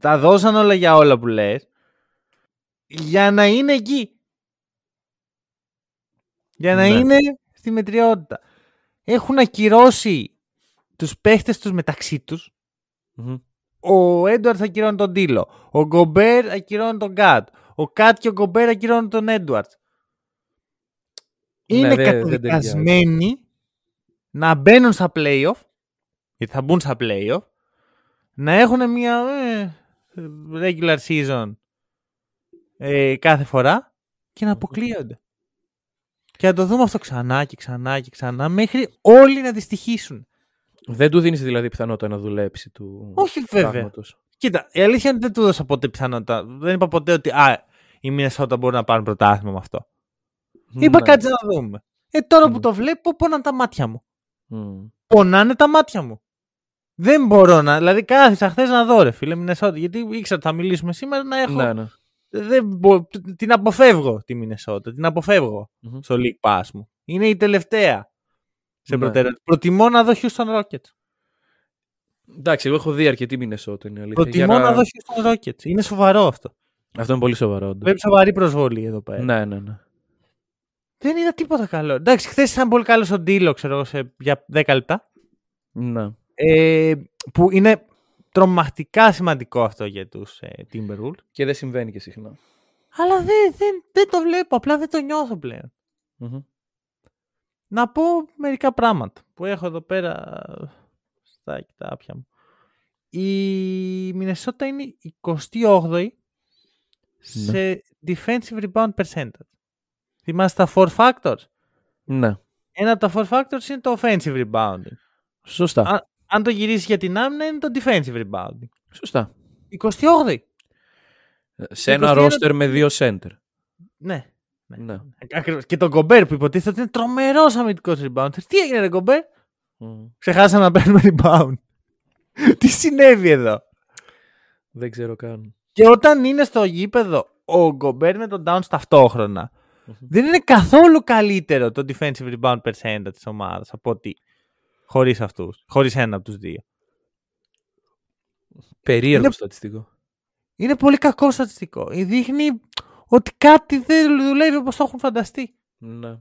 τα δώσαν όλα για όλα που λες, για να είναι εκεί. Για να ναι. είναι... στη μετριότητα. Έχουν ακυρώσει τους παίχτες τους μεταξύ τους. Mm-hmm. Ο Έντουαρτ ακυρώνει τον Ντίλο. Ο Γκομπέρ ακυρώνει τον Κατ. Ο Κατ και ο Γκομπέρ ακυρώνουν τον Έντουαρτ. Ναι, είναι δε, καταδικασμένοι δε, δε, δε. να μπαίνουν στα play-off, γιατί θα μπουν στα play-off, να έχουν μια ε, regular season ε, κάθε φορά και να αποκλείονται. Και να το δούμε αυτό ξανά και ξανά και ξανά μέχρι όλοι να δυστυχήσουν. Δεν του δίνεις δηλαδή πιθανότητα να δουλέψει του. Όχι βέβαια. Πράγματος. Κοίτα, η αλήθεια είναι ότι δεν του δώσα ποτέ πιθανότητα. Δεν είπα ποτέ ότι α, οι Μινεσότα μπορούν να πάρουν πρωτάθλημα με αυτό. Mm, είπα ναι. κάτι να δούμε. Ε, τώρα mm. που το βλέπω πονάνε τα μάτια μου. Mm. Πονάνε τα μάτια μου. Δεν μπορώ να. Δηλαδή κάθισα χθες να δω ρε φίλε Μινεσότα. Γιατί ήξερα ότι θα μιλήσουμε σήμερα να έχω. Ναι, ναι. Δεν μπο... την αποφεύγω τη Μινεσότα, την αποφεύγω mm-hmm. στο League Pass μου. Είναι η τελευταία σε mm-hmm. προτεραιότητα. Προτιμώ να δω Houston Rockets. Εντάξει, εγώ έχω δει αρκετή Μινεσότα. Προτιμώ να... να δω Houston Rockets. Είναι σοβαρό αυτό. Αυτό είναι πολύ σοβαρό. Πρέπει σοβαρή προσβολή εδώ πέρα. Ναι, ναι, ναι. Δεν είδα τίποτα καλό. Εντάξει, χθες ήταν πολύ καλό ο Ντίλο, ξέρω εγώ, σε... για δέκα λεπτά. Ναι. Ε, που είναι... τρομακτικά σημαντικό αυτό για τους ε, Timberwolves. Και δεν συμβαίνει και συχνά. Αλλά δεν, δεν, δεν το βλέπω, απλά δεν το νιώθω πλέον. Mm-hmm. Να πω μερικά πράγματα που έχω εδώ πέρα στα κοιτάπια μου. Η Μινεσότα είναι η εικοστή όγδοη σε defensive rebound percentage. Θυμάστε τα four factors. Ναι. Ένα από τα four factors είναι το offensive rebounding. Σωστά. Α, αν το γυρίσει για την άμυνα είναι το defensive rebounding. Σωστά. εικοστή όγδοη. Σε ένα roster με δύο center. Ναι. ναι. ναι. Και τον Gobert που υποτίθεται ότι είναι τρομερός αμυντικός rebounder. Τι έγινε ρε Gobert? Mm. Ξεχάσαμε να παίρνουμε rebound. Τι συνέβη εδώ? Δεν ξέρω καν. Και όταν είναι στο γήπεδο ο Gobert με τον Downs ταυτόχρονα mm-hmm. δεν είναι καθόλου καλύτερο το defensive rebound percentage της ομάδας από ότι χωρίς αυτούς, χωρίς ένα από τους δύο. Περίεργο είναι... στατιστικό. Είναι πολύ κακό στατιστικό. Δείχνει ότι κάτι δεν δουλεύει όπως το έχουν φανταστεί. Ναι.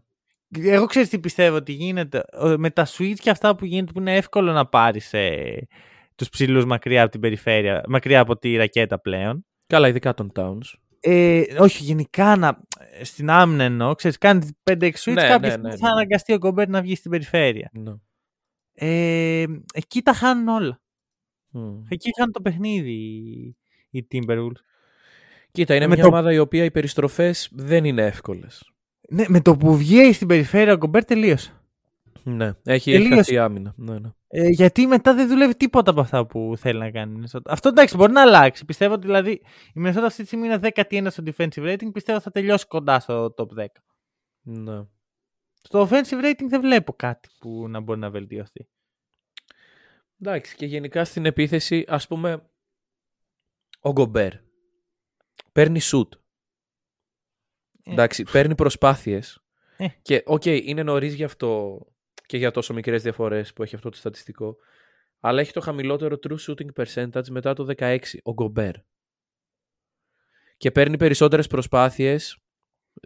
Εγώ ξέρεις τι πιστεύω ότι γίνεται. Με τα switch και αυτά που γίνεται που είναι εύκολο να πάρεις ε, τους ψηλούς μακριά από την περιφέρεια, μακριά από τη ρακέτα πλέον. Καλά, ειδικά των Towns. Ε, όχι, γενικά να, στην άμυνα εννοώ. Ξέρεις, κάνει πέντε έξι switch, ναι, κάποια στιγμή ναι, ναι, θα αναγκαστεί ναι. ο Gobert να βγει στην περιφέρεια. Ναι. Ε, εκεί τα χάνουν όλα. Mm. Εκεί χάνουν το παιχνίδι οι Timberwolves. Κοίτα, είναι με μια το... ομάδα η οποία οι περιστροφές δεν είναι εύκολες. Ναι, με το που βγει στην περιφέρεια ο Gobert τελείωσε. Ναι, έχει, έχει χαθεί άμυνα. Ναι, ναι. Ε, γιατί μετά δεν δουλεύει τίποτα από αυτά που θέλει να κάνει η Μινεσότα. Αυτό εντάξει μπορεί να αλλάξει. Πιστεύω ότι δηλαδή η Μινεσότα αυτή τη στιγμή είναι δέκατη ένατη στο defensive rating. Πιστεύω θα τελειώσει κοντά στο top δέκα. Ναι. Στο offensive rating δεν βλέπω κάτι που να μπορεί να βελτιωθεί. Εντάξει, και γενικά στην επίθεση, ας πούμε, ο Γκομπέρ παίρνει shoot. Ε. Εντάξει, παίρνει προσπάθειες. Ε. Και οκ, okay, είναι νωρίς γι' αυτό... και για τόσο μικρές διαφορές που έχει αυτό το στατιστικό, αλλά έχει το χαμηλότερο true shooting percentage μετά το δεκαέξι, ο Gobert. Και παίρνει περισσότερες προσπάθειες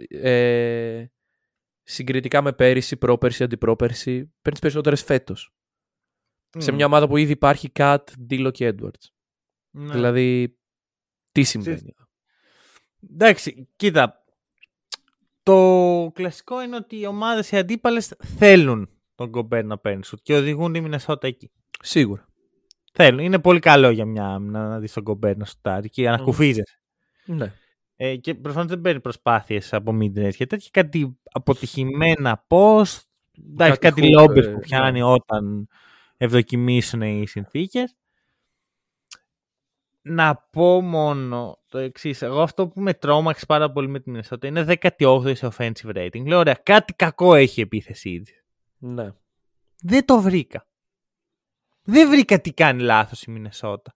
ε, συγκριτικά με πέρυσι, πρόπερσι, αντιπρόπερσι. Παίρνει περισσότερες φέτος. Mm. Σε μια ομάδα που ήδη υπάρχει Cat, D'Lo και Edwards. Ναι. Δηλαδή, τι συμβαίνει. Εντάξει, κοίτα. Το κλασικό είναι ότι οι ομάδες οι αντίπαλες θέλουν τον Gobert να παίρνει σουτ και οδηγούν τη Μινεσότα εκεί. Σίγουρα. Θέλουν. Είναι πολύ καλό για μια άμυνα να δεις τον Gobert να σουτάρει και ανακουφίζεσαι. Ναι. Ε, και προφανώς δεν παίρνει προσπάθειες από mid-range και τέτοια. Κάτι αποτυχημένα post, κάτι, κάτι lobbers που πιάνει yeah. όταν ευδοκιμήσουν οι συνθήκες. Να πω μόνο το εξής. Εγώ αυτό που με τρόμαξε πάρα πολύ με τη Μινεσότα είναι δέκατη όγδοη σε offensive rating. Λέω ωραία, κάτι κακό έχει η επίθεσή της. Ναι. Δεν το βρήκα. Δεν βρήκα τι κάνει λάθος η Μινεσότα.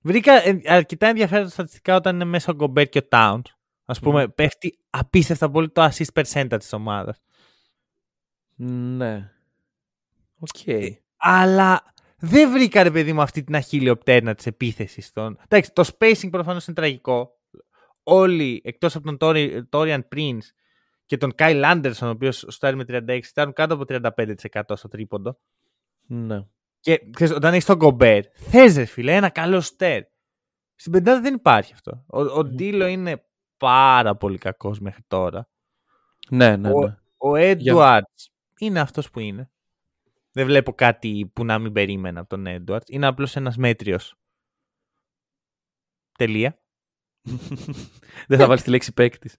Βρήκα αρκετά ενδιαφέροντα στατιστικά όταν είναι μέσα ο Gobert και ο Towns. Ας πούμε, mm. πέφτει απίστευτα πολύ το assist percentage της ομάδας. Ναι. Οκ. Okay. Αλλά... δεν βρήκα, ρε παιδί μου, αυτή την αχιλιοπτέρνα της επίθεσης. Των... εντάξει, το spacing προφανώς είναι τραγικό. Όλοι, εκτός από τον Torian Prince και τον Kyle Anderson, ο οποίος στάρει με τριάντα έξι, στάρουν κάτω από τριάντα πέντε τοις εκατό στο τρίποντο. Ναι. Και ξέρεις, όταν έχεις τον Gobert, θες ρε φίλε, ένα καλό στέρ. Στην πεντάδα δεν υπάρχει αυτό. Ο, ο D'Lo είναι πάρα πολύ κακός μέχρι τώρα. Ναι, ναι, ναι. Ο, ο Edwards Για... είναι αυτός που είναι. Δεν βλέπω κάτι που να μην περίμενα από τον Edwards. Είναι απλώς ένας μέτριος. Τελεία. Δεν θα βάλεις τη λέξη παίκτης.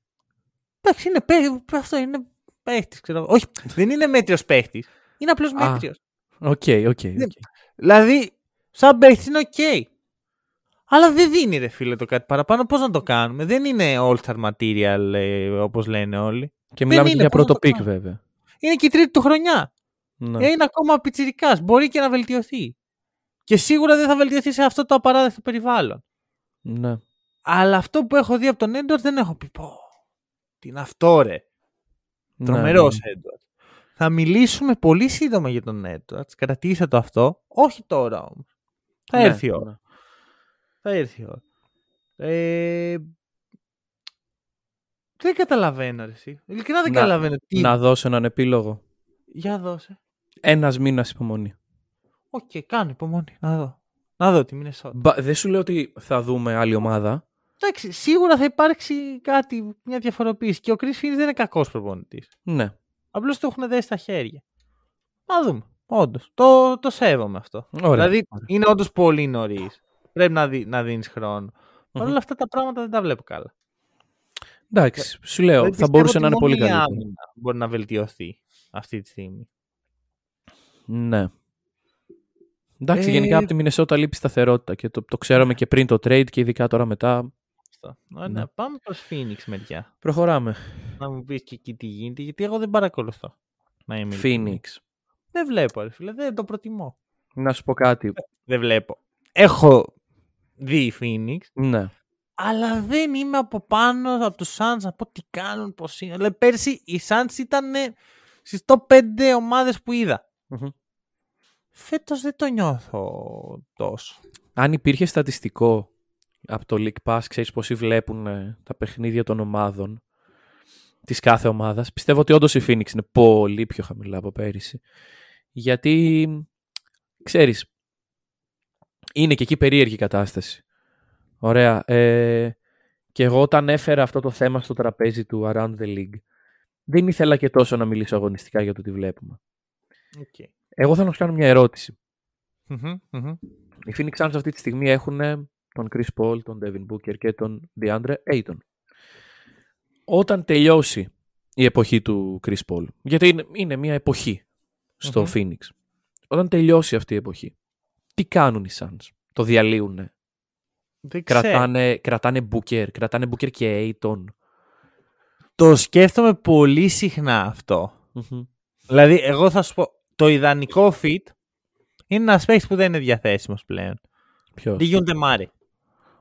Εντάξει, είναι παίκτης. Αυτό είναι παίκτης. Όχι, δεν είναι μέτριος παίκτης. Είναι απλώς μέτριος. Οκ, οκ. Δηλαδή, σαν παίκτης είναι οκ. Αλλά δεν δίνει ρε φίλε το κάτι παραπάνω. Πώς να το κάνουμε. Δεν είναι all-star material όπως λένε όλοι. Και μιλάμε για πρώτο πικ βέβαια. Είναι και η τρίτη του χρονιά. Ναι. Είναι ακόμα πιτσιρικάς. Μπορεί και να βελτιωθεί. Και σίγουρα δεν θα βελτιωθεί σε αυτό το απαράδεκτο περιβάλλον. Ναι. Αλλά αυτό που έχω δει από τον Edwards δεν έχω πει. Πω, τι είναι αυτό, ρε. Ναι, τρομερός ναι. Edwards. Θα μιλήσουμε πολύ σύντομα για τον Edwards. Κρατήστε το αυτό. Όχι τώρα όμως. Θα ναι, έρθει η ώρα. Ναι. Θα έρθει η ώρα. Ε... Δεν καταλαβαίνω, ρε, εσύ. Ειλικρινά δεν να, καταλαβαίνω. Τι... να δώσω έναν επίλογο. Για δώσε. Ένας μήνας υπομονή. Οκ, okay, κάνω υπομονή. Να δω. Να δω τι Μινεσότα. Δεν σου λέω ότι θα δούμε άλλη ομάδα. Εντάξει, σίγουρα θα υπάρξει κάτι, μια διαφοροποίηση. Και ο Chris Finch δεν είναι κακός προπονητής. Ναι. Απλώς το έχουν δέσει στα χέρια. Να δούμε. Όντως. Το, το σέβομαι αυτό. Ωραία. Δηλαδή είναι όντως πολύ νωρίς. Πρέπει να, δι, να δίνεις χρόνο. Παρ' όλα αυτά τα πράγματα δεν τα βλέπω καλά. Εντάξει, σου λέω. Δεν θα μπορούσε να είναι πολύ καλύτερο. Μπορεί να βελτιωθεί αυτή τη στιγμή. Ναι. Εντάξει, ε... γενικά από τη Μινεσότα λείπει σταθερότητα και το, το ξέραμε και πριν το trade και ειδικά τώρα μετά. Ωραία, ναι. Πάμε προς Phoenix μεριά. Προχωράμε. Να μου πεις και εκεί τι γίνεται, γιατί εγώ δεν παρακολουθώ. Να είμαι Phoenix. Δεν βλέπω, ρε φίλε, δεν το προτιμώ. Να σου πω κάτι. Δεν βλέπω. Έχω δει Phoenix. Ναι. Αλλά δεν είμαι από πάνω από τους Suns να πω τι κάνουν, πώς είναι. Δηλαδή, πέρσι οι Suns ήταν στις top πέντε ομάδες που είδα. Mm-hmm. Φέτος δεν το νιώθω τόσο. Αν υπήρχε στατιστικό από το League Pass, ξέρεις πόσοι βλέπουν τα παιχνίδια των ομάδων της κάθε ομάδας, πιστεύω ότι όντως η Phoenix είναι πολύ πιο χαμηλά από πέρυσι. Γιατί, ξέρεις, είναι και εκεί περίεργη κατάσταση. Ωραία. Ε, Και εγώ όταν έφερα αυτό το θέμα στο τραπέζι του Around the League, δεν ήθελα και τόσο να μιλήσω αγωνιστικά για το τι βλέπουμε. Okay. Εγώ θα σας κάνω μια ερώτηση. Mm-hmm, mm-hmm. Οι Phoenix Suns αυτή τη στιγμή έχουν τον Chris Paul, τον Devin Booker και τον DeAndre Ayton. Όταν τελειώσει η εποχή του Chris Paul, γιατί είναι, είναι μια εποχή στο mm-hmm. Phoenix, όταν τελειώσει αυτή η εποχή, τι κάνουν οι Suns? Το διαλύουνε? Κρατάνε, κρατάνε Booker, κρατάνε Booker και Ayton? Το σκέφτομαι πολύ συχνά αυτό. Mm-hmm. Δηλαδή, εγώ θα σου πω, το ιδανικό fit είναι ένας παίκτης που δεν είναι διαθέσιμος πλέον. Ποιος? Τι γίνονται Μάρι.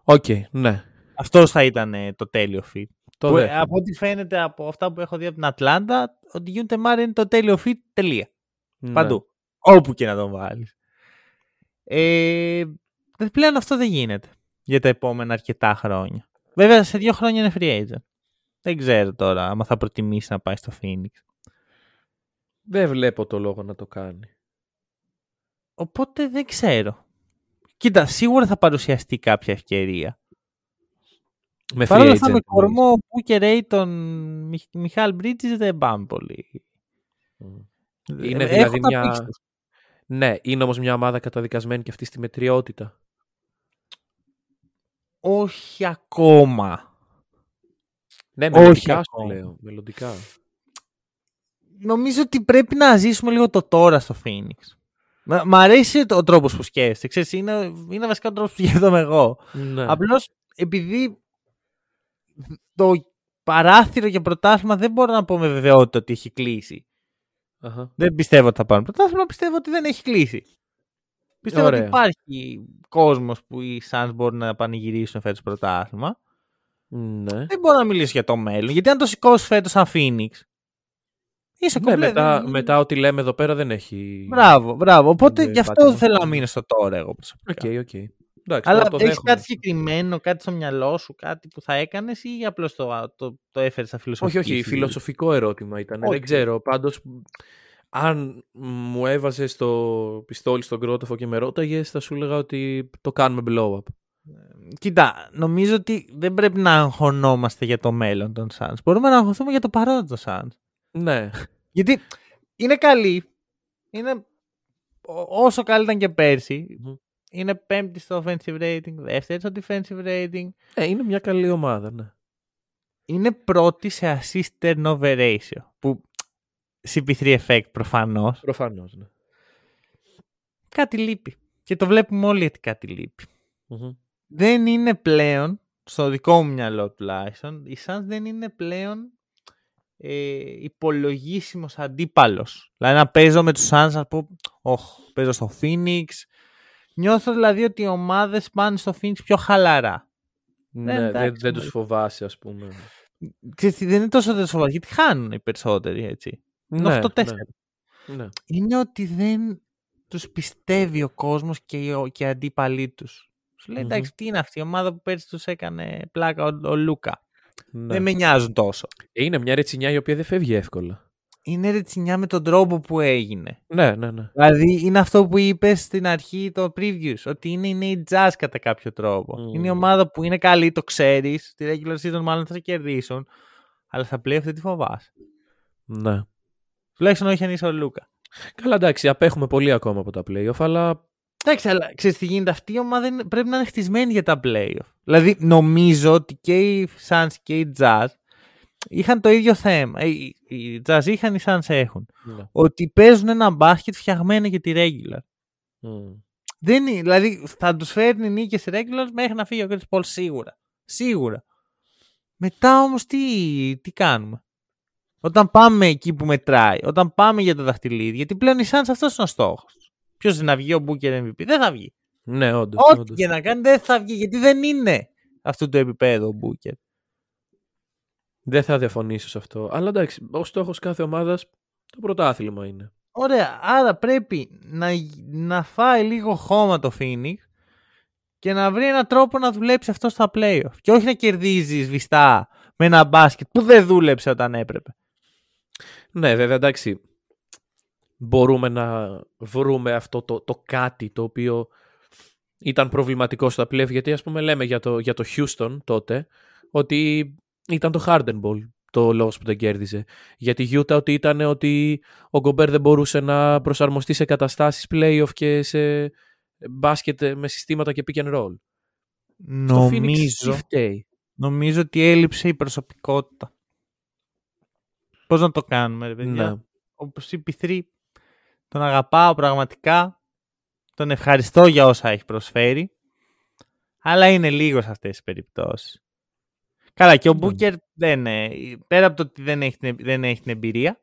Οκ, okay, ναι. Αυτός θα ήταν το τέλειο fit. Το που, από ό,τι φαίνεται από αυτά που έχω δει από την Ατλάντα, ότι γίνονται Μάρι είναι το τέλειο fit, τελεία. Ναι. Παντού. Όπου και να τον βάλεις. Ε, πλέον αυτό δεν γίνεται για τα επόμενα αρκετά χρόνια. Βέβαια, σε δύο χρόνια είναι free agent. Δεν ξέρω τώρα άμα θα προτιμήσει να πάει στο Phoenix. Δεν βλέπω το λόγο να το κάνει. Οπότε δεν ξέρω. Κοίτα, σίγουρα θα παρουσιαστεί κάποια ευκαιρία. Με free agent. Θα με κορμό ο Booker Ayton, τον Michael Bridges δεν πάμε πολύ. Είναι έχω δηλαδή μια... Πίξεις. Ναι, είναι όμως μια ομάδα καταδικασμένη και αυτή στη μετριότητα. Όχι ακόμα. Ναι, μελλοντικά σου λέω, μελλοντικά. Νομίζω ότι πρέπει να ζήσουμε λίγο το τώρα στο Phoenix. Μ' αρέσει ο τρόπος που σκέφτεσαι. Ξέρεις, είναι, είναι βασικά ο τρόπος που σκέφτομαι εγώ. Ναι. Απλώς επειδή το παράθυρο για πρωτάθλημα δεν μπορώ να πω με βεβαιότητα ότι έχει κλείσει. Uh-huh. Δεν πιστεύω ότι θα πάρουν πρωτάθλημα, πιστεύω ότι δεν έχει κλείσει. Πιστεύω Ωραία. Ότι υπάρχει κόσμος που οι Suns μπορούν να πανηγυρίσουν φέτος πρωτάθλημα. Ναι. Δεν μπορώ να μιλήσω για το μέλλον, γιατί αν το σηκώσει φέτος σαν Phoenix, είσαι ναι, μετά, δεν... μετά ό,τι λέμε εδώ πέρα δεν έχει. Μπράβο, μπράβο. Οπότε ναι, γι' αυτό πάτε... θέλω να μείνω στο τώρα εγώ προσωπικά. Okay, okay. Εντάξει, αλλά έχεις κάτι συγκεκριμένο, κάτι στο μυαλό σου, κάτι που θα έκανες ή απλώς το, το, το έφερες σαν φιλοσοφικό? Όχι, όχι. Φιλοσοφικό ερώτημα ήταν. Okay. Δεν ξέρω. Πάντως, αν μου έβαζες το πιστόλι στον κρόταφο και με ρώταγες, θα σου έλεγα ότι το κάνουμε blow-up. Κοίτα, νομίζω ότι δεν πρέπει να αγχωνόμαστε για το μέλλον των Suns. Μπορούμε να αγχωθούμε για το παρόν των Suns. Ναι. Γιατί είναι καλή. Είναι... Όσο καλή ήταν και πέρσι. Mm-hmm. Είναι πέμπτη στο offensive rating, δεύτερη στο defensive rating. Ε, είναι μια καλή ομάδα, ναι. Είναι πρώτη σε assist turnover ratio. Που σι πι θρι effect προφανώς. Προφανώς, ναι. Κάτι λείπει. Και το βλέπουμε όλοι ότι κάτι λείπει. Mm-hmm. Δεν είναι πλέον, στο δικό μου μυαλό τουλάχιστον, η Suns δεν είναι πλέον ε, υπολογίσιμος αντίπαλος. Δηλαδή να παίζω με τους Suns, να πω, όχ, παίζω στο Phoenix. Νιώθω δηλαδή ότι οι ομάδες πάνε στο Phoenix πιο χαλαρά. Ναι, δεν, δεν, δεν τους φοβάσαι ας πούμε. Ξέρετε, δεν είναι τόσο δεν τους φοβάσαι, γιατί χάνουν οι περισσότεροι έτσι. Ναι, ναι, ναι. Είναι ότι δεν τους πιστεύει ο κόσμος και οι αντίπαλοι τους. Σου λέει, εντάξει, τι είναι αυτή η ομάδα που πέρσι τους έκανε πλάκα ο, ο Λούκα. Ναι. Δεν με νοιάζουν τόσο. Είναι μια ρετσινιά η οποία δεν φεύγει εύκολα. Είναι ρετσινιά με τον τρόπο που έγινε. Ναι, ναι, ναι. Δηλαδή είναι αυτό που είπες στην αρχή το previews, ότι είναι, είναι η Jazz κατά κάποιο τρόπο. Mm. Είναι η ομάδα που είναι καλή, το ξέρεις, τη regular season μάλλον θα σε κερδίσουν, αλλά στα playoff δεν τη φοβάσαι. Ναι. Τουλάχιστον όχι αν είσαι ο Λούκα. Καλά, εντάξει, απέχουμε πολύ ακόμα από τα playoff, αλλά. Εντάξει, αλλά ξέρεις τι γίνεται, αυτή η ομάδα πρέπει να είναι χτισμένη για τα playoff. Δηλαδή νομίζω ότι και οι Suns και οι Jazz είχαν το ίδιο θέμα. Οι, οι Jazz είχαν, οι Suns έχουν. Yeah. Ότι παίζουν ένα μπάσκετ φτιαγμένο για τη regular. Mm. Δεν, δηλαδή θα τους φέρνει νίκες η regular μέχρι να φύγει ο Chris Paul σίγουρα. Σίγουρα. Μετά όμως τι, τι κάνουμε? Όταν πάμε εκεί που μετράει, όταν πάμε για το δαχτυλίδι, γιατί πλέον οι Suns αυτός είναι ο στόχος. Ποιος να βγει ο Booker εμ βι πι? Δεν θα βγει. Ναι, όντως. Ό,τι όντως. Και να κάνει δεν θα βγει, γιατί δεν είναι αυτού του επίπεδου ο Booker. Δεν θα διαφωνήσω σε αυτό. Αλλά εντάξει, ο στόχος κάθε ομάδας το πρωτάθλημα είναι. Ωραία, άρα πρέπει να, να φάει λίγο χώμα το Phoenix και να βρει έναν τρόπο να δουλέψει αυτό στα playoff. Και όχι να κερδίζει σβηστά με ένα μπάσκετ που δεν δούλεψε όταν έπρεπε. Ναι, βέβαια, εντάξει. Μπορούμε να βρούμε αυτό το, το κάτι το οποίο ήταν προβληματικό στα playoff, γιατί ας πούμε λέμε για το, για το Houston τότε ότι ήταν το Harden Ball το λόγος που τον κέρδιζε. Για τη Utah ότι ήταν ότι ο Gobert δεν μπορούσε να προσαρμοστεί σε καταστάσεις playoff και σε μπάσκετ με συστήματα και pick and roll. Νομίζω, νομίζω ότι έλειψε η προσωπικότητα. Πώς να το κάνουμε ρε παιδιά. Ναι. Όπως είπε η πι θρι, τον αγαπάω πραγματικά, τον ευχαριστώ για όσα έχει προσφέρει, αλλά είναι λίγο σε αυτές τις περιπτώσεις. Καλά, και ο Μπούκερ mm. δεν πέρα από το ότι δεν έχει, δεν έχει την εμπειρία,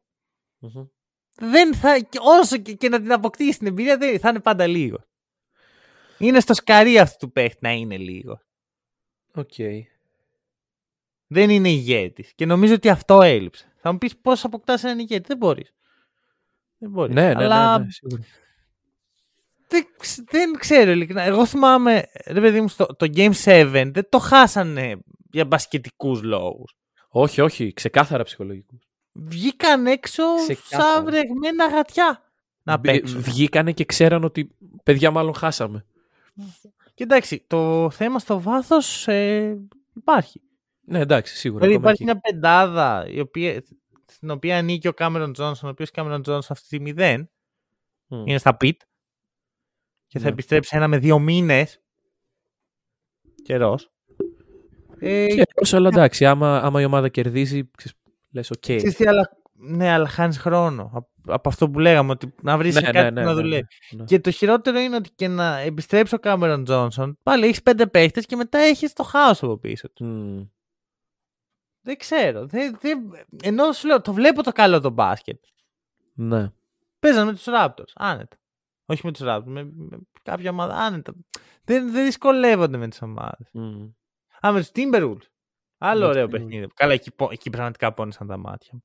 mm-hmm. δεν θα, και όσο και, και να την αποκτήσει την εμπειρία, δεν, θα είναι πάντα λίγο. Είναι στο σκαρί αυτού του παίχτη να είναι λίγο. Οκ. Okay. Δεν είναι ηγέτης. Και νομίζω ότι αυτό έλειψε. Θα μου πεις πώς αποκτάς έναν ηγέτη. Δεν μπορείς. Δεν μπορείς. Ναι, αλλά... ναι, ναι, ναι, σίγουρα. Δεν, δεν ξέρω ειλικρινά. Εγώ θυμάμαι, ρε παιδί μου, στο, το Game seven δεν το χάσανε για μπασκετικούς λόγους. Όχι, όχι. Ξεκάθαρα ψυχολογικούς. Βγήκαν έξω σαν βρεγμένα γατιά. Να παίξουν. Βγήκανε και ξέραν ότι παιδιά μάλλον χάσαμε. Και εντάξει, το θέμα στο βάθος ε, υπάρχει. Ναι, εντάξει, σίγουρα. Δηλαδή υπάρχει εκεί μια πεντάδα η οποία, στην οποία ανήκει ο Κάμερον Τζόνσον, ο οποίος Κάμερον Τζόνσον αυτή τη στιγμή δεν mm. είναι στα πιτ και θα yeah. επιστρέψει ένα με δύο μήνες. Καιρός. Ε, Καιρός, αλλά εντάξει, άμα, άμα η ομάδα κερδίζει, ξέρεις, λες οκ. Okay. Ναι, αλλά χάνεις χρόνο. Από αυτό που λέγαμε, ότι να βρεις ναι, κάτι ναι, ναι, να δουλεύει. Ναι, ναι, ναι. Και το χειρότερο είναι ότι και να επιστρέψει ο Κάμερον Τζόνσον, πάλι έχεις πέντε παίχτες και μετά έχεις το χάος από πίσω του. Mm. Δεν ξέρω. Δεν, δεν... Ενώ σου λέω, το βλέπω το καλό το μπάσκετ. Ναι. Παίζανε με τους Raptors, άνετα. Όχι με τους Raptors, με, με κάποια ομάδα, άνετα. Δεν, δεν δυσκολεύονται με τις ομάδες. Mm. Α, με τους Timberwolves. Άλλο με ωραίο παιχνίδι. Καλά, εκεί, εκεί πραγματικά πόνεσαν τα μάτια.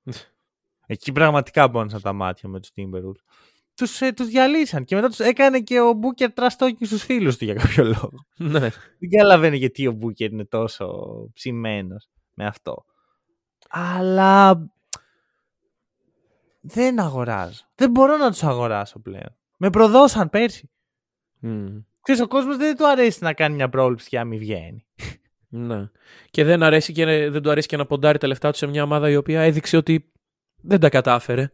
Εκεί πραγματικά πόνεσαν τα μάτια με τους Timberwolves. Τους, ε, τους διαλύσαν και μετά τους έκανε και ο Booker trash talking στους φίλους του για κάποιο λόγο. Ναι. Δεν καταλαβαίνω γιατί ο Booker είναι τόσο ψημένος με αυτό. Αλλά δεν αγοράζω. Δεν μπορώ να τους αγοράσω πλέον. Με προδώσαν πέρσι. Mm. Ξέρεις, ο κόσμος δεν του αρέσει να κάνει μια πρόληψη και να μην βγαίνει. Ναι. Και δεν, αρέσει και δεν του αρέσει και να ποντάρει τα λεφτά του σε μια ομάδα η οποία έδειξε ότι δεν τα κατάφερε.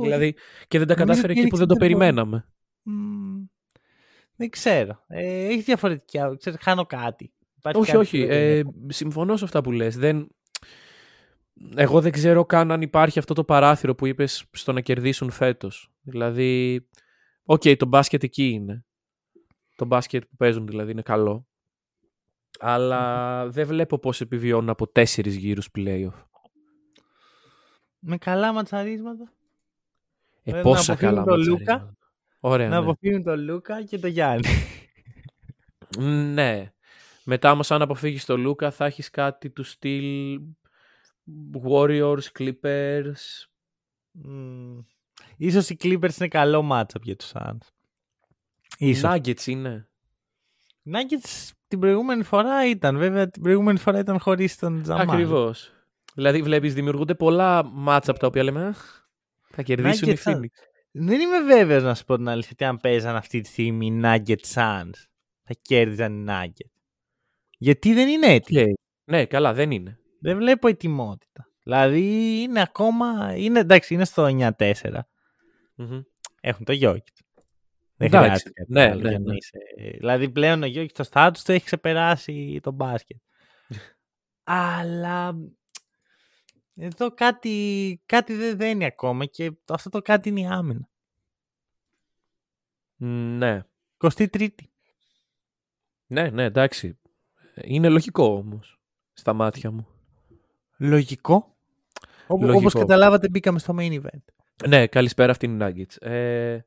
Δηλαδή, και δεν τα κατάφερε εκεί που δεν το περιμέναμε. Mm. Δεν ξέρω. Ε, έχει διαφορετική. Ξέρω, χάνω κάτι. Υπάρχει όχι, κάτι όχι. Ε, συμφωνώ σε αυτά που λες. Δεν... Εγώ δεν ξέρω καν αν υπάρχει αυτό το παράθυρο που είπες στο να κερδίσουν φέτος. Δηλαδή, οκ, okay, το μπάσκετ εκεί είναι. Το μπάσκετ που παίζουν δηλαδή είναι καλό. Αλλά mm. δεν βλέπω πώς επιβιώνουν από τέσσερις γύρους play-off. Με καλά ματσαρίσματα. Ε, πόσα καλά ματσαρίσματα. Ωραία, να αποφύγουν ναι. τον Λούκα και τον Γιάννη. Ναι. Μετά όμως αν αποφύγεις τον Λούκα θα έχεις κάτι του στυλ Warriors, Clippers. Mm. Ίσως οι Clippers είναι καλό matchup για τους Suns. Nuggets είναι. Nuggets την προηγούμενη φορά ήταν. Βέβαια την προηγούμενη φορά ήταν χωρίς τον Τζαμάλ. Ακριβώς. Δηλαδή βλέπεις δημιουργούνται πολλά matchup τα οποία λέμε θα κερδίσουν οι Phoenix. Δεν είμαι βέβαιος να σου πω την αλήθεια ότι αν παίζαν αυτή τη στιγμή οι Nuggets Suns θα κέρδιζαν οι Nuggets. Γιατί δεν είναι έτοιμοι. Okay. Ναι, καλά, δεν είναι. Δεν βλέπω ετοιμότητα. Δηλαδή είναι ακόμα. Είναι, εντάξει, είναι στο εννιά τέσσερα. Mm-hmm. Έχουν το Jokic. Δεν χρειάζεται. Ναι, ναι, ναι, ναι. Δηλαδή πλέον ο Jokic το στάτους το έχει ξεπεράσει το μπάσκετ. Αλλά εδώ κάτι, κάτι δεν δένει ακόμα και αυτό το κάτι είναι η άμυνα. Ναι. εικοστή τρίτη. Ναι, ναι, εντάξει. Είναι λογικό όμως στα μάτια μου. Λογικό. Λογικό. Όπως καταλάβατε μπήκαμε στο main event. Ναι, καλησπέρα αυτή είναι η Nuggets. Ε,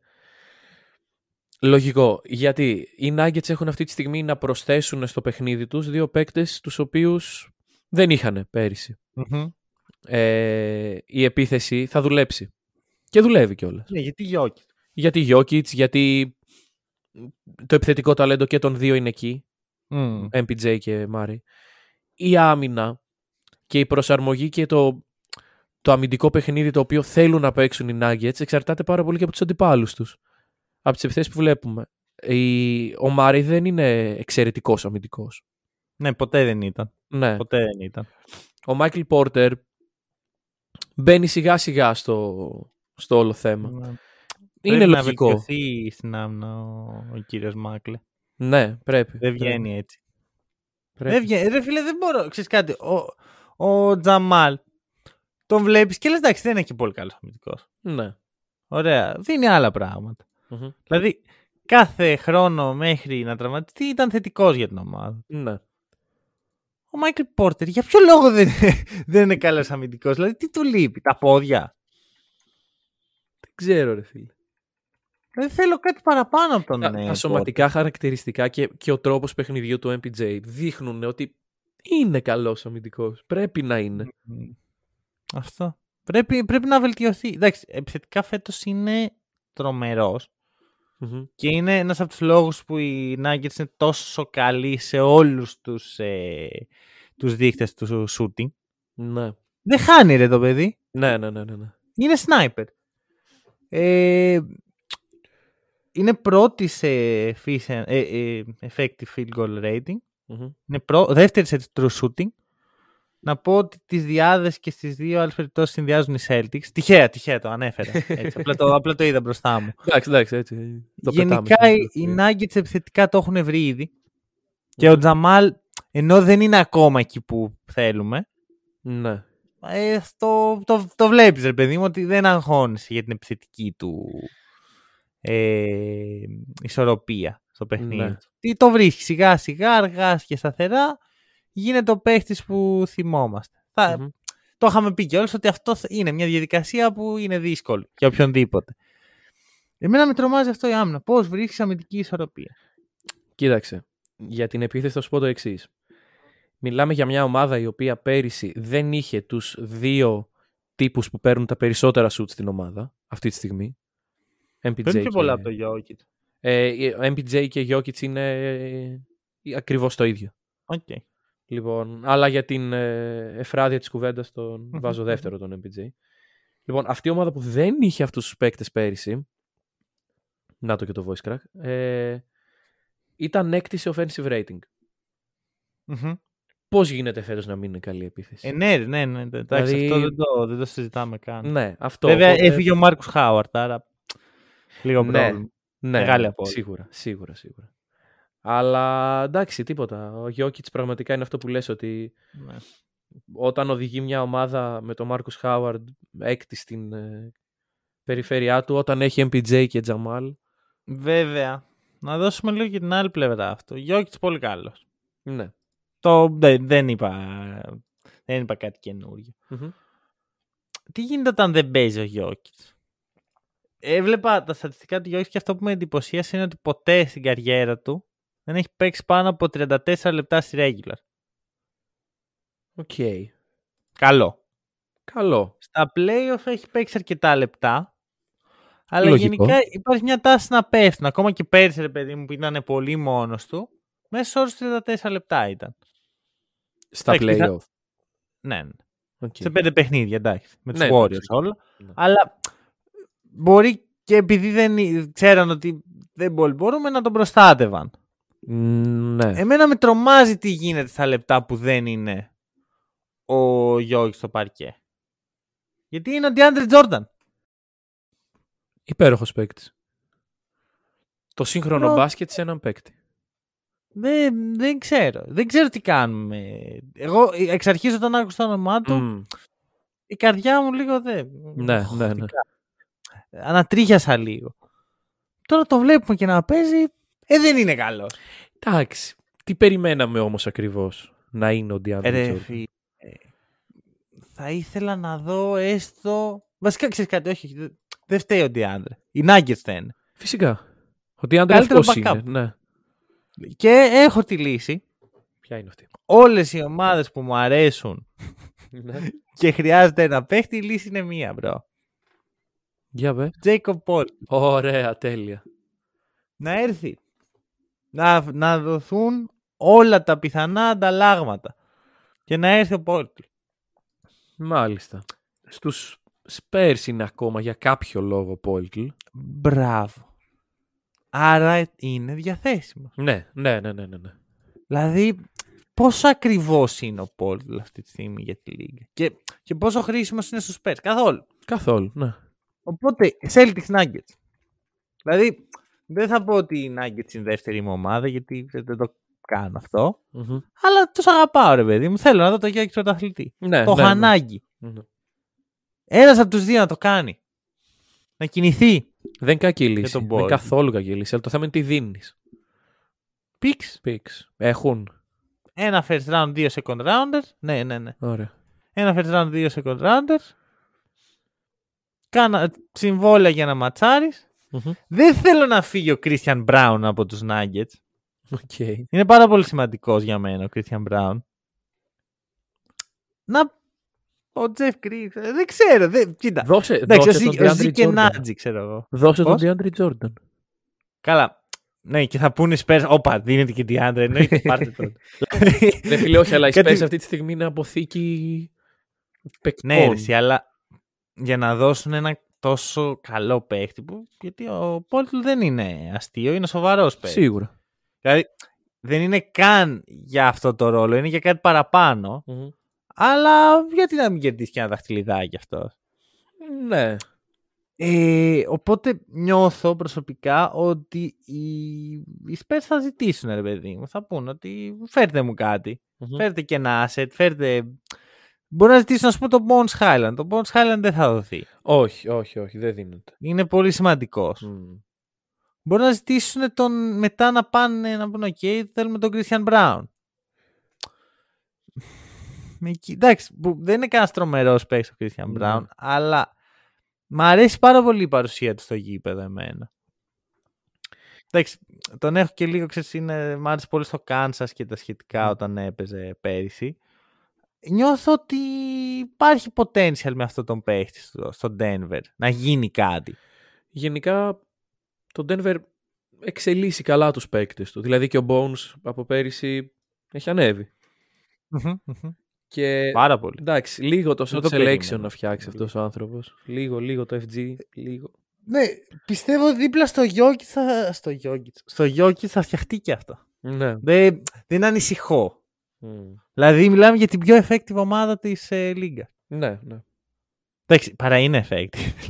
λογικό. Γιατί οι Nuggets έχουν αυτή τη στιγμή να προσθέσουν στο παιχνίδι τους δύο παίκτες τους οποίους δεν είχαν πέρυσι. Mm-hmm. Ε, η επίθεση θα δουλέψει. Και δουλεύει κιόλας. Ναι, γιατί Jokic. Γιατί Jokic, γιατί το επιθετικό ταλέντο και των δύο είναι εκεί. Mm. εμ πι τζέι και Murray. Η άμυνα και η προσαρμογή και το, το αμυντικό παιχνίδι το οποίο θέλουν να παίξουν οι Nuggets εξαρτάται πάρα πολύ και από τους αντιπάλους τους. Από τις επιθέσεις που βλέπουμε. Η, ο Murray δεν είναι εξαιρετικός αμυντικός. Ναι, ποτέ δεν ήταν. Ναι. Ποτέ δεν ήταν. Ο Μάικλ Πόρτερ μπαίνει σιγά σιγά στο, στο όλο θέμα. Ναι. Είναι πρέπει λογικό. Πρέπει να βελτιωθεί στην άμυνα ο, ο κύριος Μάκλε. Ναι, πρέπει. Δεν βγαίνει πρέπει. έτσι. Πρέπει. Δεν βγαίνει. Ρε φίλε, δεν μπορώ. Ξέρεις κάτι, ο, ο Τζαμάλ τον βλέπεις και λες εντάξει, δεν είναι και πολύ καλός αμυντικός. Ναι. Ωραία. Δίνει άλλα πράγματα. Mm-hmm. Δηλαδή, κάθε χρόνο μέχρι να τραυματιστεί ήταν θετικός για την ομάδα. Ναι. Ο Μάικλ Πόρτερ, για ποιο λόγο δεν είναι, δεν είναι καλός αμυντικός? Δηλαδή, τι του λείπει, τα πόδια? Δεν ξέρω, ρε φίλε. Δεν θέλω κάτι παραπάνω από τον Νέο. Τα, ναι, τα σωματικά χαρακτηριστικά και, και ο τρόπος παιχνιδιού του εμ πι τζέι δείχνουν ότι είναι καλός αμυντικός. Πρέπει να είναι. Mm-hmm. Αυτό. Πρέπει, πρέπει να βελτιωθεί. Εντάξει, επιθετικά φέτος είναι τρομερός. Mm-hmm. Και είναι ένας από τους λόγους που οι Nuggets είναι τόσο καλοί σε όλους τους, ε, τους δείκτες του shooting. Ναι. Δεν χάνει ρε το παιδί. Ναι, ναι, ναι, ναι. Είναι sniper. Ε, είναι πρώτη σε efficient, ε, ε, effective field goal rating. Mm-hmm. Είναι πρω, δεύτερη σε true shooting. Να πω ότι τις διάδες και στις δύο άλλες περιπτώσεις συνδυάζουν οι Celtics. Τυχαία, τυχαία το ανέφερα. Έτσι, απλά, το, απλά το είδα μπροστά μου. Εντάξει, εντάξει, έτσι. Γενικά οι Nuggets επιθετικά το έχουν βρει ήδη. Και ο Τζαμάλ, ενώ δεν είναι ακόμα εκεί που θέλουμε, ναι. ε, το, το, το βλέπεις ρε παιδί μου ότι δεν αγχώνεσαι για την επιθετική του ε, ισορροπία στο παιχνίδι. Ναι. Τι το βρίσκει σιγά σιγά, αργά και σταθερά. Γίνεται ο παίχτης που θυμόμαστε. Θα... Mm-hmm. Το είχαμε πει κιόλας ότι αυτό είναι μια διαδικασία που είναι δύσκολη για οποιονδήποτε. Εμένα με τρομάζει αυτό η άμυνα. Πώς βρίσκεις αμυντική ισορροπία? Κοίταξε, για την επίθεση θα σου πω το εξής. Μιλάμε για μια ομάδα η οποία πέρυσι δεν είχε τους δύο τύπους που παίρνουν τα περισσότερα σουτ στην ομάδα αυτή τη στιγμή. Παίρνει πιο και... πολλά από το Jokic. Ε, εμ πι τζέι και Jokic είναι ακριβώς το ίδιο. Okay. Λοιπόν, αλλά για την εφράδια της κουβέντας τον βάζω δεύτερο τον εμ πι τζέι. Λοιπόν, αυτή η ομάδα που δεν είχε αυτούς τους παίκτες πέρυσι, να το και το voice crack, ε, ήταν έκτη σε offensive rating. Mm-hmm. Πώς γίνεται φέτος να μην είναι καλή επίθεση? Ε, ναι, ναι, ναι, εντάξει, δηλαδή... αυτό δεν το, δεν το συζητάμε καν. Ναι, αυτό, βέβαια οπότε... έφυγε ο Μάρκους Χάουαρτ, άρα λίγο ναι, πρόβλημα. Ναι, μεγάλη απόλυτη. Σίγουρα, σίγουρα, σίγουρα. Αλλά εντάξει, τίποτα. Ο Γιόκιτς πραγματικά είναι αυτό που λες ότι ναι. όταν οδηγεί μια ομάδα με τον Μάρκους Χάουαρντ έκτη στην ε, περιφέρειά του, όταν έχει εμ πι τζέι και Τζαμάλ. Βέβαια. Να δώσουμε λίγο και την άλλη πλευρά αυτού. Ο Γιόκιτς πολύ καλός. Ναι. Το, δε, δεν, είπα, δεν είπα κάτι καινούργιο. Mm-hmm. Τι γίνεται όταν δεν παίζει ο Γιόκιτς? Έβλεπα τα στατιστικά του Γιόκιτς και αυτό που με εντυπωσίασε είναι ότι ποτέ στην καριέρα του δεν έχει παίξει πάνω από τριάντα τέσσερα λεπτά στη regular. Οκ. Okay. Καλό. Καλό. Στα playoff έχει παίξει αρκετά λεπτά. Αλλά λογικό. Γενικά υπάρχει μια τάση να πέφτουν. Ακόμα και πέρσι, ρε παιδί μου, που ήταν πολύ μόνος του, μέσα όρους τριάντα τέσσερα λεπτά ήταν. Στα Έκλεισα... playoff. Ναι, ναι. Okay. Σε πέντε παιχνίδια, εντάξει. Με τους ναι, Warriors ναι. όλα. Ναι. Αλλά μπορεί και επειδή δεν ξέραν ότι δεν μπορούμε να τον προστάτευαν. Ναι. Εμένα με τρομάζει τι γίνεται στα λεπτά που δεν είναι ο Γιόκιτς στο παρκέ. Γιατί είναι ο Ντιάντρε Τζόρνταν. Υπέροχος παίκτης. Το σύγχρονο Προ... μπάσκετ σε έναν παίκτη. Δεν, δεν ξέρω. Δεν ξέρω τι κάνουμε. Εγώ εξ αρχής όταν άκουσα το όνομά του mm. η καρδιά μου λίγο δεν. Ναι, ναι, ναι. Ανατρίχιασα λίγο. Τώρα το βλέπουμε και να παίζει. Ε, δεν είναι καλό. Εντάξει. Τι περιμέναμε όμως ακριβώς να είναι ο Ντιάντρε? Θα ήθελα να δω έστω. Βασικά ξέρεις κάτι, όχι. Δεν φταίει ο Ντιάντρε. Οι Nuggets θα είναι. Φυσικά. Ο Ντιάντρε αυτός είναι. Ναι. Και έχω τη λύση. Ποια είναι αυτή? Όλες οι ομάδες που μου αρέσουν και χρειάζεται ένα παίχτη, η λύση είναι μία, μπρο. Για βε. Jacob Paul. Ωραία, τέλεια. Να έρθει. Να, να δοθούν όλα τα πιθανά ανταλλάγματα και να έρθει ο Πόρτλ. Μάλιστα. Στους Spurs είναι ακόμα για κάποιο λόγο Πόρτλ. Μπράβο. Άρα είναι διαθέσιμο. Ναι, ναι, ναι, ναι, ναι. Δηλαδή πόσο ακριβώς είναι ο Πολ αυτή τη στιγμή για τη Λίγκα και, και πόσο χρήσιμος είναι στους Spurs. Καθόλου. Καθόλου, ναι. Οπότε, Celtics Nuggets. Δηλαδή, δεν θα πω ότι οι Nuggets είναι η δεύτερη μου ομάδα, γιατί δεν το κάνω αυτό. Mm-hmm. Αλλά τους αγαπάω, ρε παιδί μου. Θέλω να δω το Γιάκη του πρωταθλητή. Ναι, το ναι, χανάκι. Ναι. Mm-hmm. Ένας από τους δύο να το κάνει. Να κινηθεί. Δεν είναι κακή λύση. Δεν είναι καθόλου κακή λύση. Αλλά το θέμα είναι τι δίνεις. Πίξ. Πίξ. Έχουν. Ένα first round, δύο second rounders. Ναι, ναι, ναι. Ωραία. Ένα first round, δύο second rounders. Κάνα συμβόλαια για να ματσάρεις. Mm-hmm. Δεν θέλω να φύγει ο Christian Brown από τους Nuggets. Okay. Είναι πάρα πολύ σημαντικός για μένα ο Christian Brown. Να... Ο Τζεφ Κρι, δεν ξέρω. Δεν... Κοίτα. Δώσε, δώσε ξέρω, τον Ντιάντρι Τζόρνταν. Ξέρω εγώ. Δώσε Πώς? τον Ντιάντρι Τζόρνταν. Καλά. Ναι, και θα πούνε οι Σπέρς. Όπα, δίνεται και Ντιάντρι. Εννοείται. Πάρτε τον. Δεν φίλε, όχι, αλλά οι Σπέρς αυτή τη στιγμή είναι αποθήκη παικτών. Ναι, έρεση, αλλά για να δώσουν ένα τόσο καλό παίχτη. Που... Γιατί ο Πόλτλ δεν είναι αστείο, είναι σοβαρό παίχτη. Σίγουρα. Δηλαδή δεν είναι καν για αυτό το ρόλο, είναι για κάτι παραπάνω. Mm-hmm. Αλλά γιατί να μην κερδίσει και ένα δαχτυλιδάκι αυτό. Ναι. Ε, οπότε νιώθω προσωπικά ότι οι, οι Spurs θα ζητήσουν, ρε παιδί μου. Θα πούν ότι φέρτε μου κάτι. Mm-hmm. Φέρτε και ένα asset. Φέρτε... Μπορεί να ζητήσουν, ας πούμε, το Bones Highland. Το Bones Highland δεν θα δοθεί. Όχι, όχι, όχι. Δεν δίνεται. Είναι πολύ σημαντικός. Mm. Μπορεί να ζητήσουν τον... μετά να πάνε να πούνε OK, θέλουμε τον Christian Brown. Εντάξει, δεν είναι κανένα τρομερό παίκτη ο Christian Brown, mm. αλλά μ' αρέσει πάρα πολύ η παρουσία του στο γήπεδο εμένα. Εντάξει, τον έχω και λίγο, ξέρεις, είναι, μ' άρεσε πολύ στο Kansas και τα σχετικά mm. όταν έπαιζε πέρυσι. Νιώθω ότι υπάρχει potential με αυτόν τον παίκτη στο, στο Denver, να γίνει κάτι. Γενικά, το Denver εξελίσσει καλά τους παίκτες του. Δηλαδή και ο Bones από πέρυσι έχει ανέβει. Mm-hmm, mm-hmm. Και... Πάρα πολύ. Εντάξει, λίγο το shot selection να φτιάξει αυτός ο άνθρωπος. Λίγο, λίγο το εφ τζι. Λίγο. Ναι, πιστεύω δίπλα στο Jokic θα... Στο Jokic. Στο Jokic θα φτιαχτεί και αυτό. Ναι. Δεν, δεν ανησυχώ. Mm. Δηλαδή, μιλάμε για την πιο effective ομάδα της ε, Λίγκα. Ναι, ναι. Εντάξει, παρά είναι effective.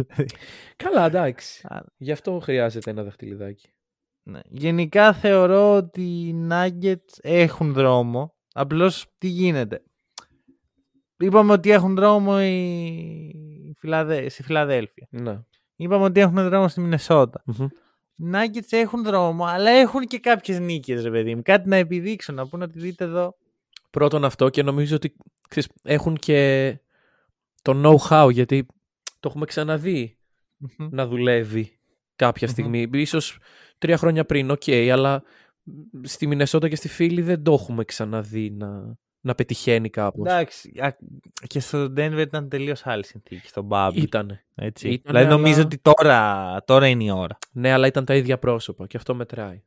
Καλά, εντάξει. Άρα. Γι' αυτό χρειάζεται ένα δαχτυλιδάκι. Ναι. Γενικά θεωρώ ότι οι Nuggets έχουν δρόμο. Απλώς τι γίνεται. Είπαμε ότι έχουν δρόμο οι... Φιλαδε... στη Φιλαδέλφια. Ναι. Είπαμε ότι έχουν δρόμο στη Μινεσότα. Mm-hmm. Οι Nuggets έχουν δρόμο, αλλά έχουν και κάποιες νίκες, ρε παιδί μου. Κάτι να επιδείξουν, να πούνε ότι δείτε εδώ. Πρώτον αυτό, και νομίζω ότι ξέρεις, έχουν και το know-how, γιατί το έχουμε ξαναδεί mm-hmm. να δουλεύει κάποια στιγμή. Mm-hmm. Ίσως τρία χρόνια πριν, οκ, okay, αλλά στη Μινεσότα και στη Φίλη δεν το έχουμε ξαναδεί να... να πετυχαίνει κάπως. Εντάξει, και στο Denver ήταν τελείως άλλη συνθήκη, στον Bubble. Ήτανε. Έτσι. Ήτανε, δηλαδή αλλά... νομίζω ότι τώρα, τώρα είναι η ώρα. Ναι, αλλά ήταν τα ίδια πρόσωπα και αυτό μετράει.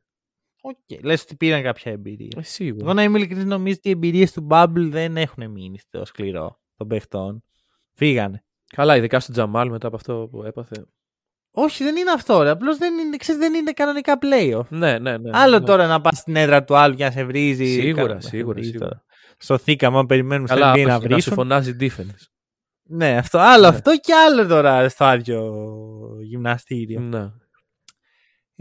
Οκ, okay. Λες ότι πήραν κάποια εμπειρία. Ε, σίγουρα. Εγώ να είμαι ειλικρινής, νομίζω ότι οι εμπειρίες του Bubble δεν έχουν μείνει στο σκληρό των παιχτών. Φύγανε. Καλά, ειδικά στον Τζαμάλ μετά από αυτό που έπαθε. Όχι, δεν είναι αυτό. Απλώς δεν, δεν είναι κανονικά playoff. Ναι, ναι, ναι. Άλλο ναι. Τώρα να πας στην έδρα του άλλου και να σε βρίζει. Σίγουρα, κα... σίγουρα, σίγουρα. Σωθήκαμε, αν περιμένουμε σε N B A να βρίσουν. Να σου φωνάζει defense. Ναι, αυτό, άλλο ναι. Αυτό και άλλο τώρα στο άδειο γυμναστήριο. Ναι.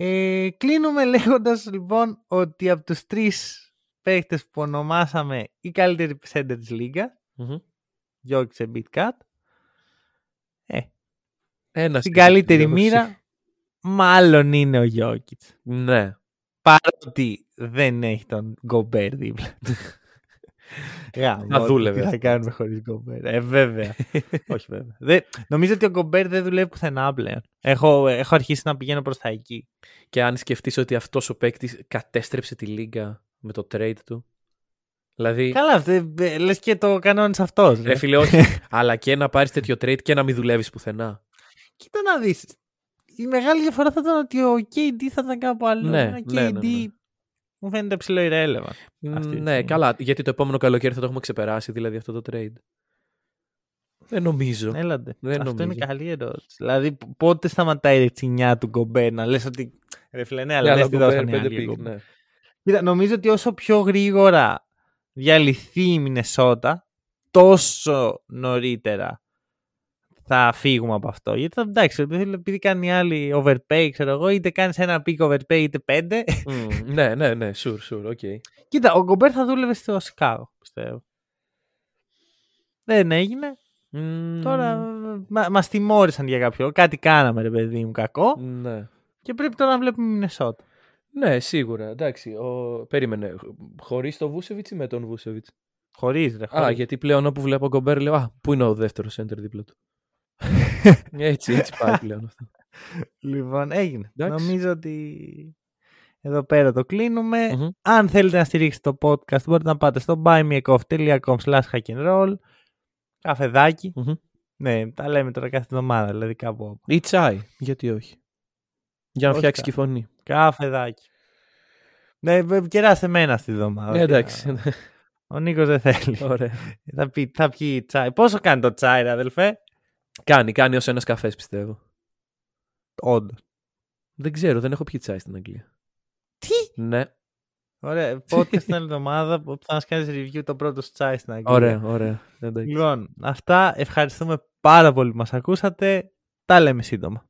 Ε, κλείνουμε λέγοντας λοιπόν ότι από τους τρεις παίχτες που ονομάσαμε οι καλύτεροι center της Λίγκα, Jokic, Embiid, Kat, στην καλύτερη μοίρα μάλλον είναι ο Jokic. Ναι. Παρότι δεν έχει τον Gobert δίπλα. Yeah, να δούλευε. Τι θα κάνουμε χωρίς Gobert. Ε, βέβαια. Όχι, βέβαια. Δεν... Νομίζω ότι ο Gobert δεν δουλεύει πουθενά πλέον. Έχω, έχω αρχίσει να πηγαίνω προς τα εκεί. Και αν σκεφτείς ότι αυτός ο παίκτης κατέστρεψε τη Λίγκα με το trade του. Δηλαδή... Καλά, δε, δε, λες και το κανόνες αυτός. Ρε φίλε, όχι. Αλλά και να πάρεις τέτοιο trade και να μην δουλεύεις πουθενά. Κοίτα να δεις. Η μεγάλη διαφορά θα ήταν ότι ο κέι ντι θα ήταν κάπου αλλού. Ναι, ο κέι ντι... ναι, ναι, ναι. Μου φαίνεται ψηλό irrelevant. Ναι, καλά. Γιατί το επόμενο καλοκαίρι θα το έχουμε ξεπεράσει, δηλαδή αυτό το trade. Δεν νομίζω. Έλατε. Δεν αυτό νομίζω. Είναι καλή ερώτηση. Δηλαδή, πότε σταματάει η ρετσινιά του Gobert να λες ότι. Ρε φίλε, ναι, αλλά δεν τη δώσανε πέντε πικ. Νομίζω ότι όσο πιο γρήγορα διαλυθεί η Μινεσότα τόσο νωρίτερα θα φύγουμε από αυτό. Γιατί θα, εντάξει, επειδή κάνει άλλη overpay, ξέρω εγώ, είτε κάνει ένα peak overpay είτε πέντε. Mm, ναι, ναι, ναι, sure, sure, okay. Κοίτα, ο Γκομπέρ θα δούλευε στο Σικάγο, πιστεύω. Δεν έγινε. Mm. Τώρα μα, μας τιμώρησαν για κάποιο. Κάτι κάναμε, ρε παιδί μου, κακό. Ναι. Και πρέπει τώρα να βλέπουμε Μινεσότα. Ναι, σίγουρα. Εντάξει, ο... περίμενε. Χωρίς το Βούσεβιτς ή με τον Βούσεβιτς? Χωρίς, ρε. Χωρίς. Α, γιατί πλέον όπου βλέπω ο Γκομπέρ λέω, α, πού είναι ο δεύτερος center δίπλα του. έτσι, έτσι πάει πλέον αυτό. Λοιπόν, έγινε. Εντάξει. Νομίζω ότι εδώ πέρα το κλείνουμε. Mm-hmm. Αν θέλετε να στηρίξετε το podcast, μπορείτε να πάτε στο μπάι μι κοφ τελεία κομ σλας χακ εντ ρολ. Καφεδάκι. Mm-hmm. Ναι, τα λέμε τώρα κάθε εβδομάδα, δηλαδή κάπου. Ή τσάι, γιατί όχι. Για να φτιάξει και φωνή. Καφεδάκι. Ναι, κεράστε μένα αυτή τη εβδομάδα. Εντάξει. Ο Νίκος δεν θέλει. Ωραία. θα, πει, θα πιει τσάι. Πόσο κάνει το τσάι, ρε αδελφέ? Κάνει, κάνει ως ένας καφές, πιστεύω. Όντως. Δεν ξέρω, δεν έχω πιει τσάι στην Αγγλία. Τι? Ναι. Ωραία, πότε στην άλλη εβδομάδα που θα μας κάνεις review το πρώτο σου τσάι στην Αγγλία. Ωραία, ωραία. Εντάξει. Λοιπόν, αυτά, ευχαριστούμε πάρα πολύ που μας ακούσατε. Τα λέμε σύντομα.